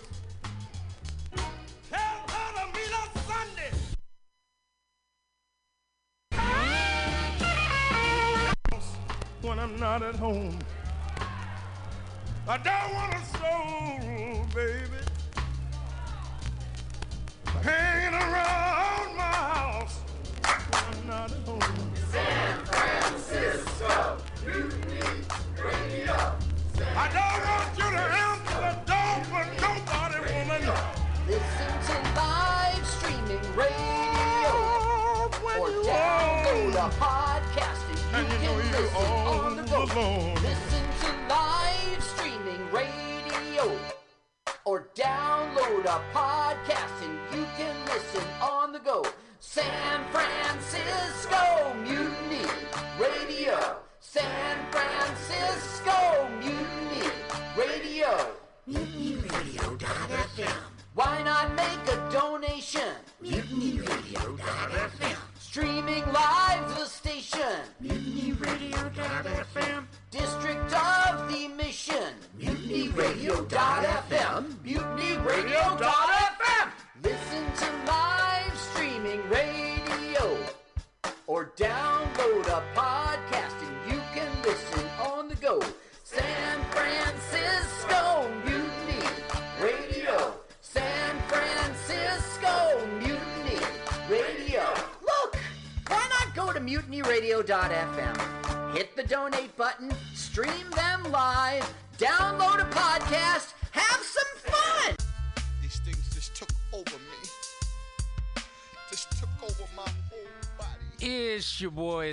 tell her to meet us Sunday. When I'm not at home, I don't want a soul, baby, hanging around my house. Not at home. San Francisco Mutiny Radio. I don't want you to answer the door for nobody, woman. Listen to live streaming radio, or download a podcast and you can listen on the go. Listen to live streaming radio, or download a podcast and you can listen on the go. San Francisco Mutiny Radio. San Francisco Mutiny Radio. MutinyRadio.fm. Why not make a donation? MutinyRadio.fm. Streaming live to the station. MutinyRadio.fm. or download a podcast and you can listen on the go. San Francisco Mutiny Radio. San Francisco Mutiny Radio. Look, why not go to mutinyradio.fm? Hit the donate button, stream them live, download a podcast, have some fun! These things just took over me. Just took over my whole body. It's your boy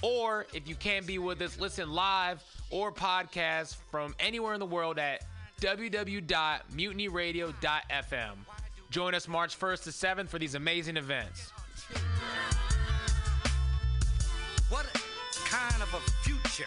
Or if you can't be with us, listen live or podcast from anywhere in the world at www.mutinyradio.fm. Join us March 1st to 7th for these amazing events. What kind of a future?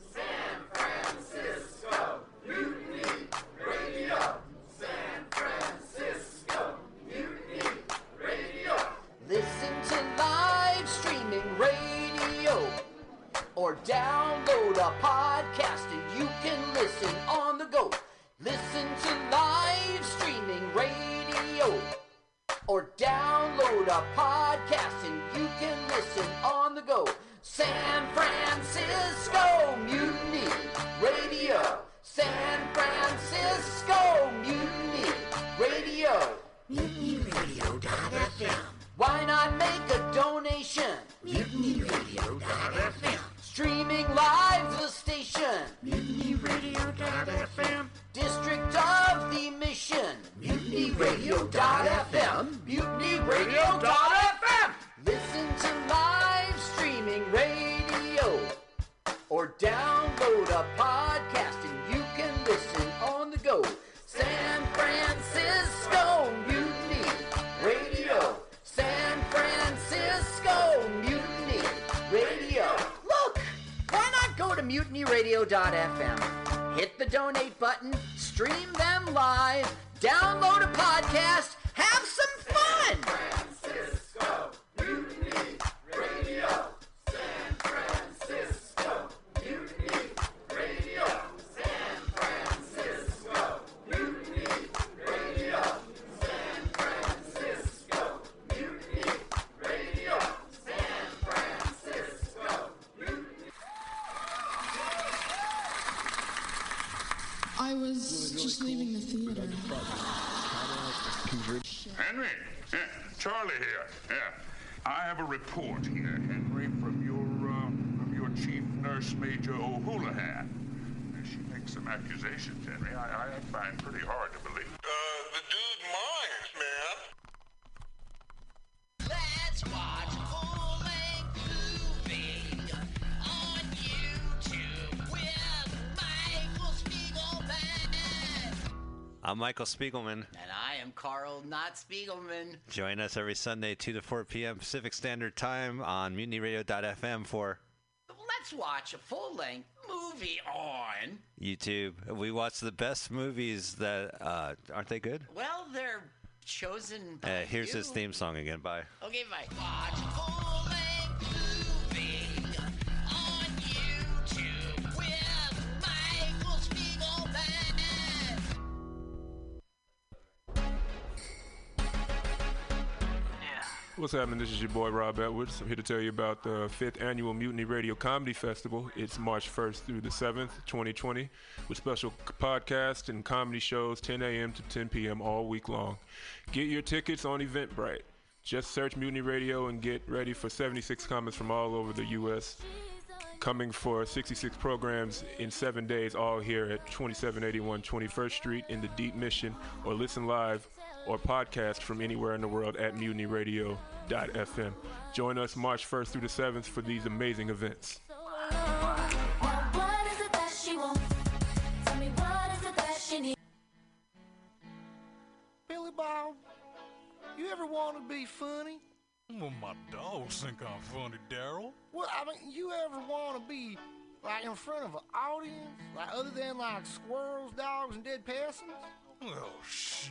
San Francisco Mutiny Radio. San Francisco Mutiny Radio. Listen to live streaming radio or download a podcast and you can listen on the go. Listen to live streaming radio or download a podcast and you can listen on the go. San Francisco Mutiny Radio. San Francisco Mutiny Radio. MutinyRadio.fm. Why not make a donation? MutinyRadio.fm. Streaming live the station. MutinyRadio.fm. District of the Mission. MutinyRadio.fm. MutinyRadio.fm. Listen to live streaming radio or download a podcast and you can listen on the go. San Francisco Mutiny Radio. San Francisco Mutiny Radio. Look, why not go to mutinyradio.fm? Hit the donate button, stream them live, download a podcast, have some fun! San Francisco Mutiny Radio. San Francisco Mutiny Radio. San Francisco Mutiny Radio. San Francisco Mutiny Radio. San Francisco Mutiny. I was really just cool leaving the theater. Henry, yeah, Charlie here. Yeah, I have a report here, Henry, from your chief nurse, Major O'Houlihan. She makes some accusations, Henry. I find pretty hard to believe. The dude minds, man. Let's watch Full Length Movie on YouTube with Michael Spiegelman. I'm Michael Spiegelman. And I am Carl, not Spiegelman. Join us every Sunday, 2 to 4 p.m. Pacific Standard Time on MutinyRadio.fm for Let's Watch a Full-Length Movie on YouTube. We watch the best movies that, aren't they good? Well, they're chosen by here's his theme song again. Bye. Okay, bye. Watch a Full-Length Movie on YouTube with Michael Spiegelman. What's happening? This is your boy Rob Edwards. I'm here to tell you about the 5th Annual Mutiny Radio Comedy Festival. It's March 1st through the 7th, 2020, with special podcasts and comedy shows 10 a.m. to 10 p.m. all week long. Get your tickets on Eventbrite. Just search Mutiny Radio and get ready for 76 comments from all over the U.S. coming for 66 programs in 7 days, all here at 2781 21st Street in the Deep Mission, or listen live or podcast from anywhere in the world at mutinyradio.fm. Join us March 1st through the 7th for these amazing events. Billy Bob, you ever want to be funny? Well, my dogs think I'm funny, Daryl. Well, I mean, you ever want to be, like, in front of an audience? Like, other than, like, squirrels, dogs, and dead peasants? Oh, shit.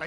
Are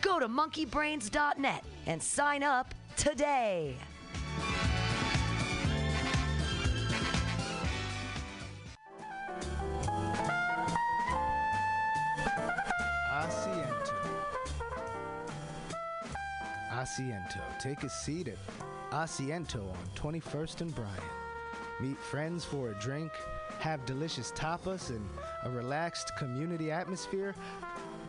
Go to monkeybrains.net and sign up today. Asiento. Take a seat at Asiento on 21st and Bryant. Meet friends for a drink, have delicious tapas, and a relaxed community atmosphere.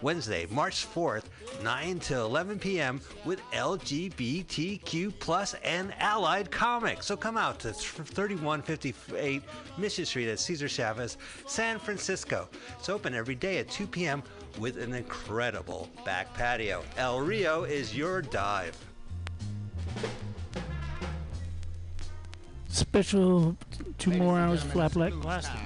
Wednesday, March 4th, 9 to 11 p.m. with LGBTQ plus and allied comics. So come out to 3158 Mission Street at Cesar Chavez, San Francisco. It's open every day at 2 p.m. with an incredible back patio. El Rio is your dive. Special two more hours Flatblack Blaster.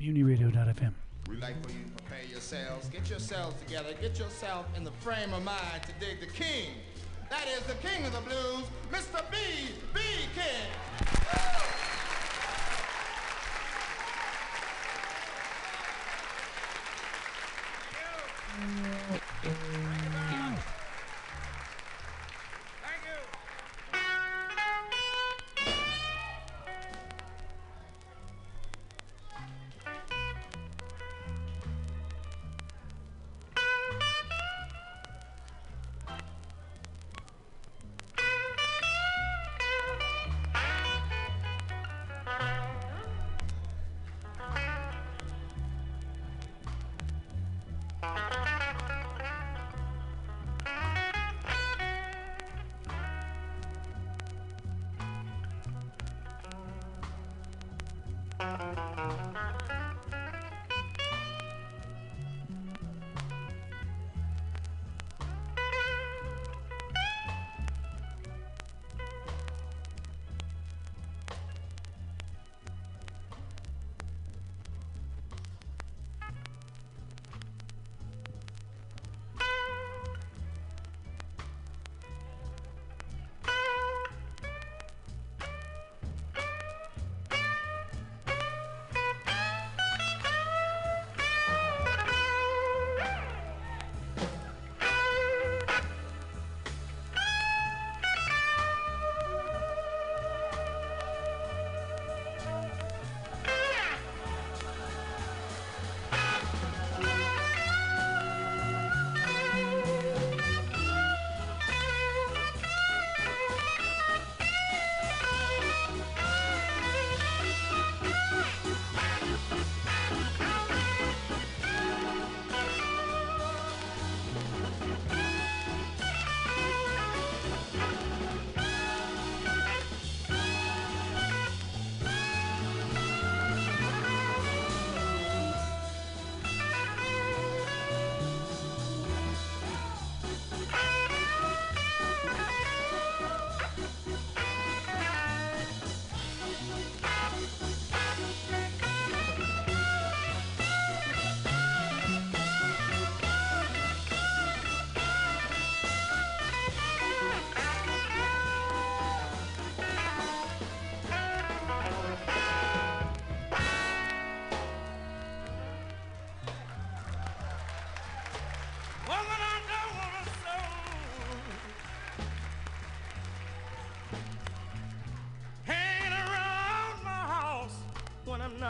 Uniradio.fm. We'd like for you to prepare yourselves, get yourselves together, get yourself in the frame of mind to dig the king. That is the king of the blues, Mr. B.B. King. Woo!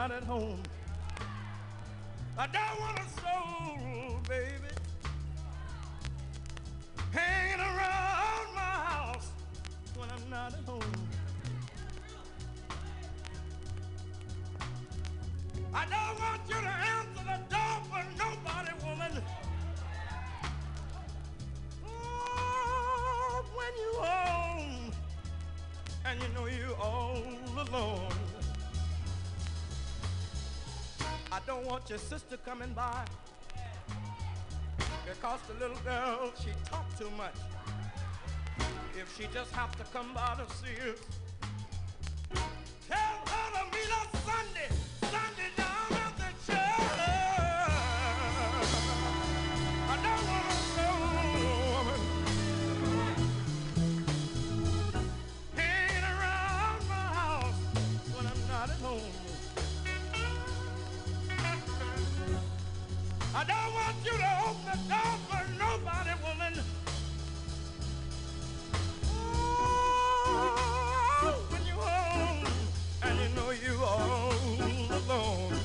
not at home. I don't want a soul, baby, hanging around my house when I'm not at home. I don't want you to answer the door for nobody, woman. Oh, when you're home and you know you're all alone. I don't want your sister coming by, because the little girl, she talks too much. If she just have to come by to see you, tell her to meet us Sunday, Sunday down at the church. I don't want to go hanging around my house when I'm not at home. I don't want you to open the door for nobody, woman. Oh, when you're home and you know you're all alone.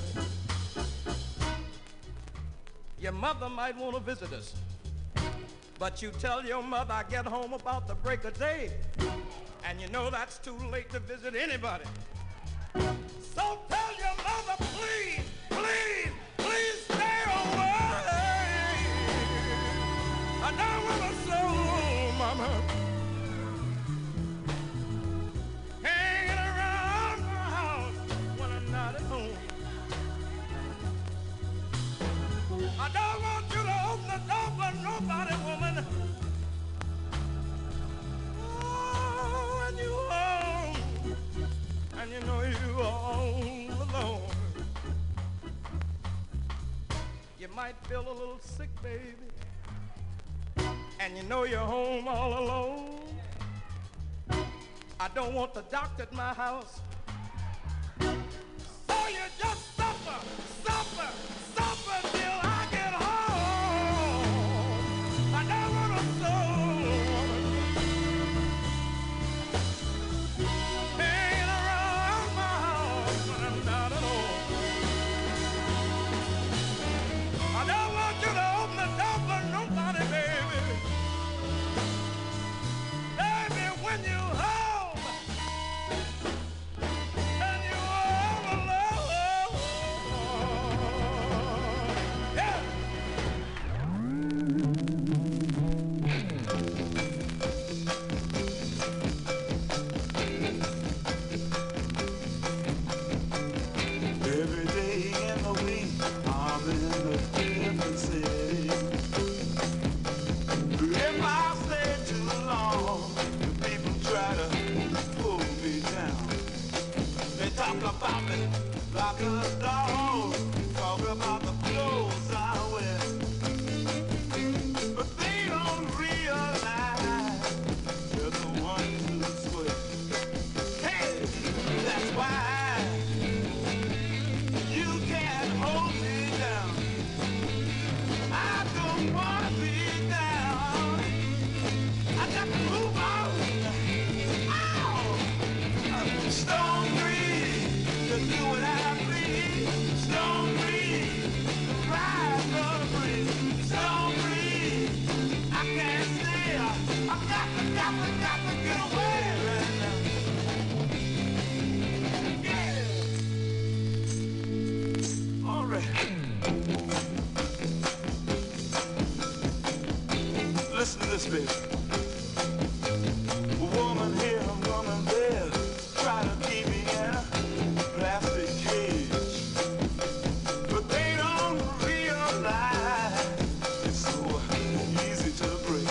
Your mother might want to visit us, but you tell your mother I get home about the break of day, and you know that's too late to visit anybody. So tell your mother, please, please, please stay away. I don't want a soul, mama, hanging around my house when I'm not at home. I don't want you to open the door for nobody, woman. Oh, and you home, and you know you all alone. You might feel a little sick, baby, and you know you're home all alone. I don't want the doctor at my house, so you just suffer, suffer, suffer till I get home. I don't want a soul hanging around my house when I'm not at home. I don't want you to open the door for nobody, baby. Baby, when you're home and you're all alone. Yeah. Every day in the week, I've been a different city. If I stay too long, the people try to pull me down. They talk about me like a dog, talk about the clothes I wear, but they don't realize they're the ones who swear. Hey, that's why you can't hold me down. I don't wanna be down. I got to move on. Ow! I'm stone free to do what I please. Stone free to ride the breeze. Stone free. I can't stay. I've got to get away right now. Yeah. All right. Listen to this, baby. Woman here, woman there, try to keep me in a plastic cage, but they don't realize it's so easy to break.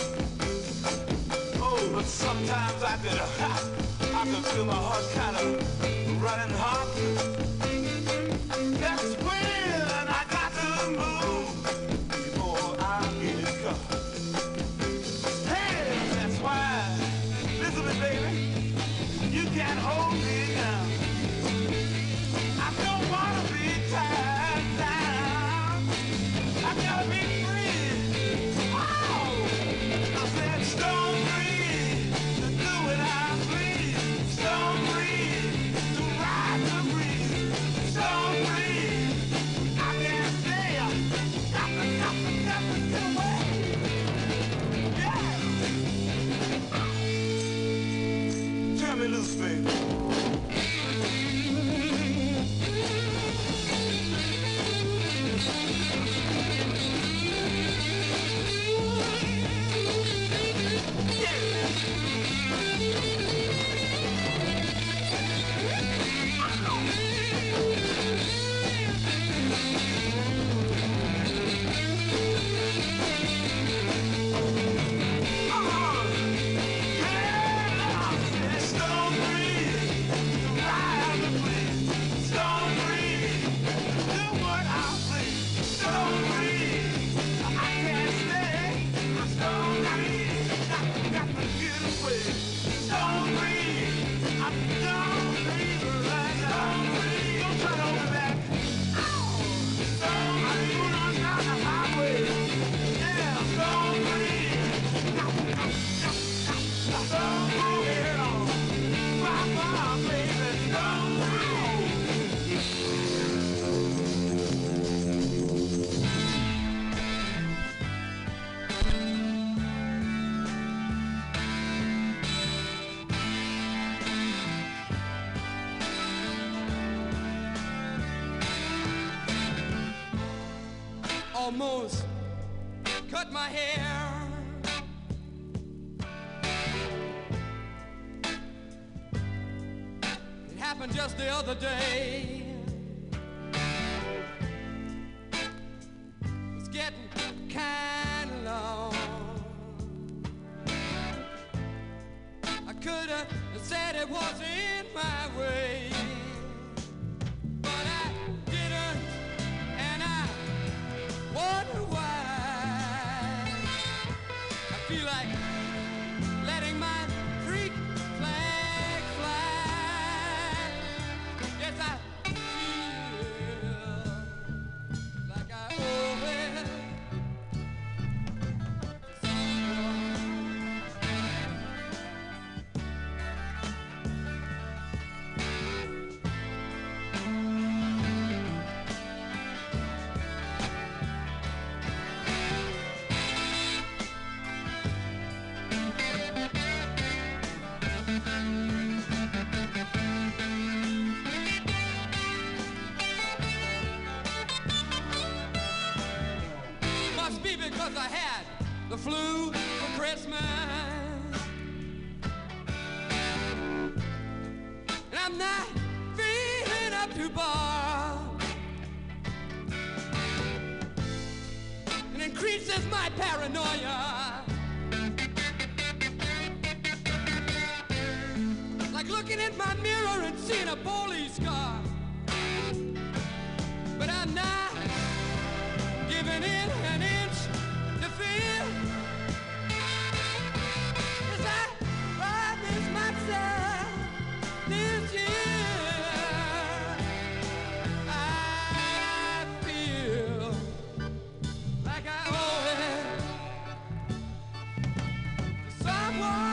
Oh, but sometimes I can feel my heart kind of running hot. That's when I got to move before I get caught. Listen to me, baby. You can't hold me down. I don't wanna be tied down. I gotta be free. Oh, I said stone free to do what I please. Stone free to ride the breeze. Almost cut my hair, it happened just the other day. It's getting kind of long. I could have said it was in my way, but I didn't, and I wonder why. I feel like letting my freak flag fly. Yes, I feel like I owe it to someone. Must be because I had the flu for Christmas, and I'm not feeling up to bar, and increases my paranoia. Like looking in my mirror and seeing a police car. But I'm not giving in an inch to fear. As I promised myself this year, I feel like I owe it to someone.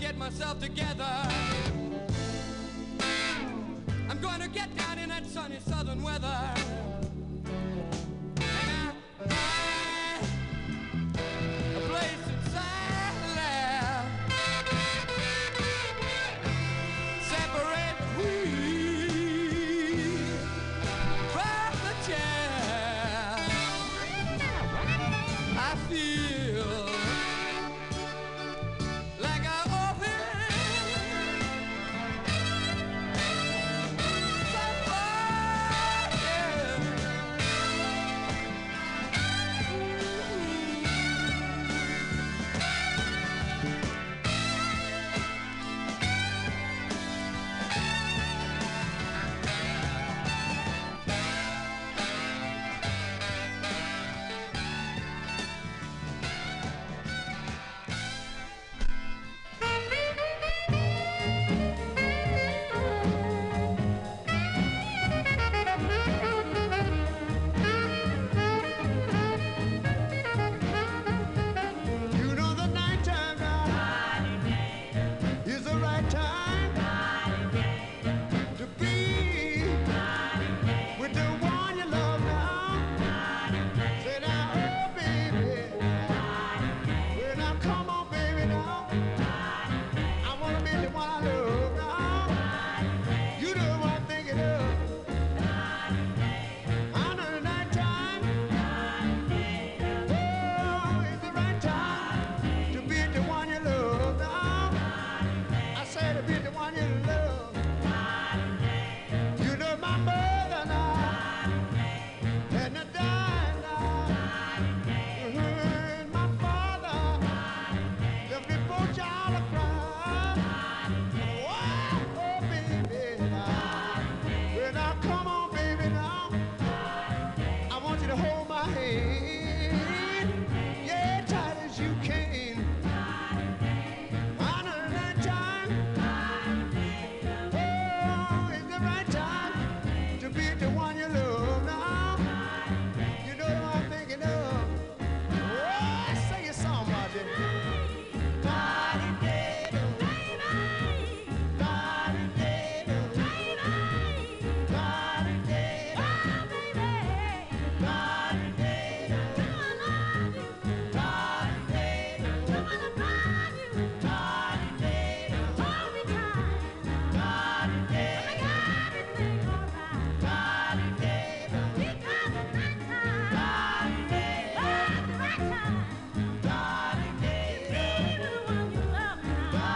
Get myself together, I'm going to get down in that sunny southern weather, and I find a place inside left, separate we from the chair. I feel all across.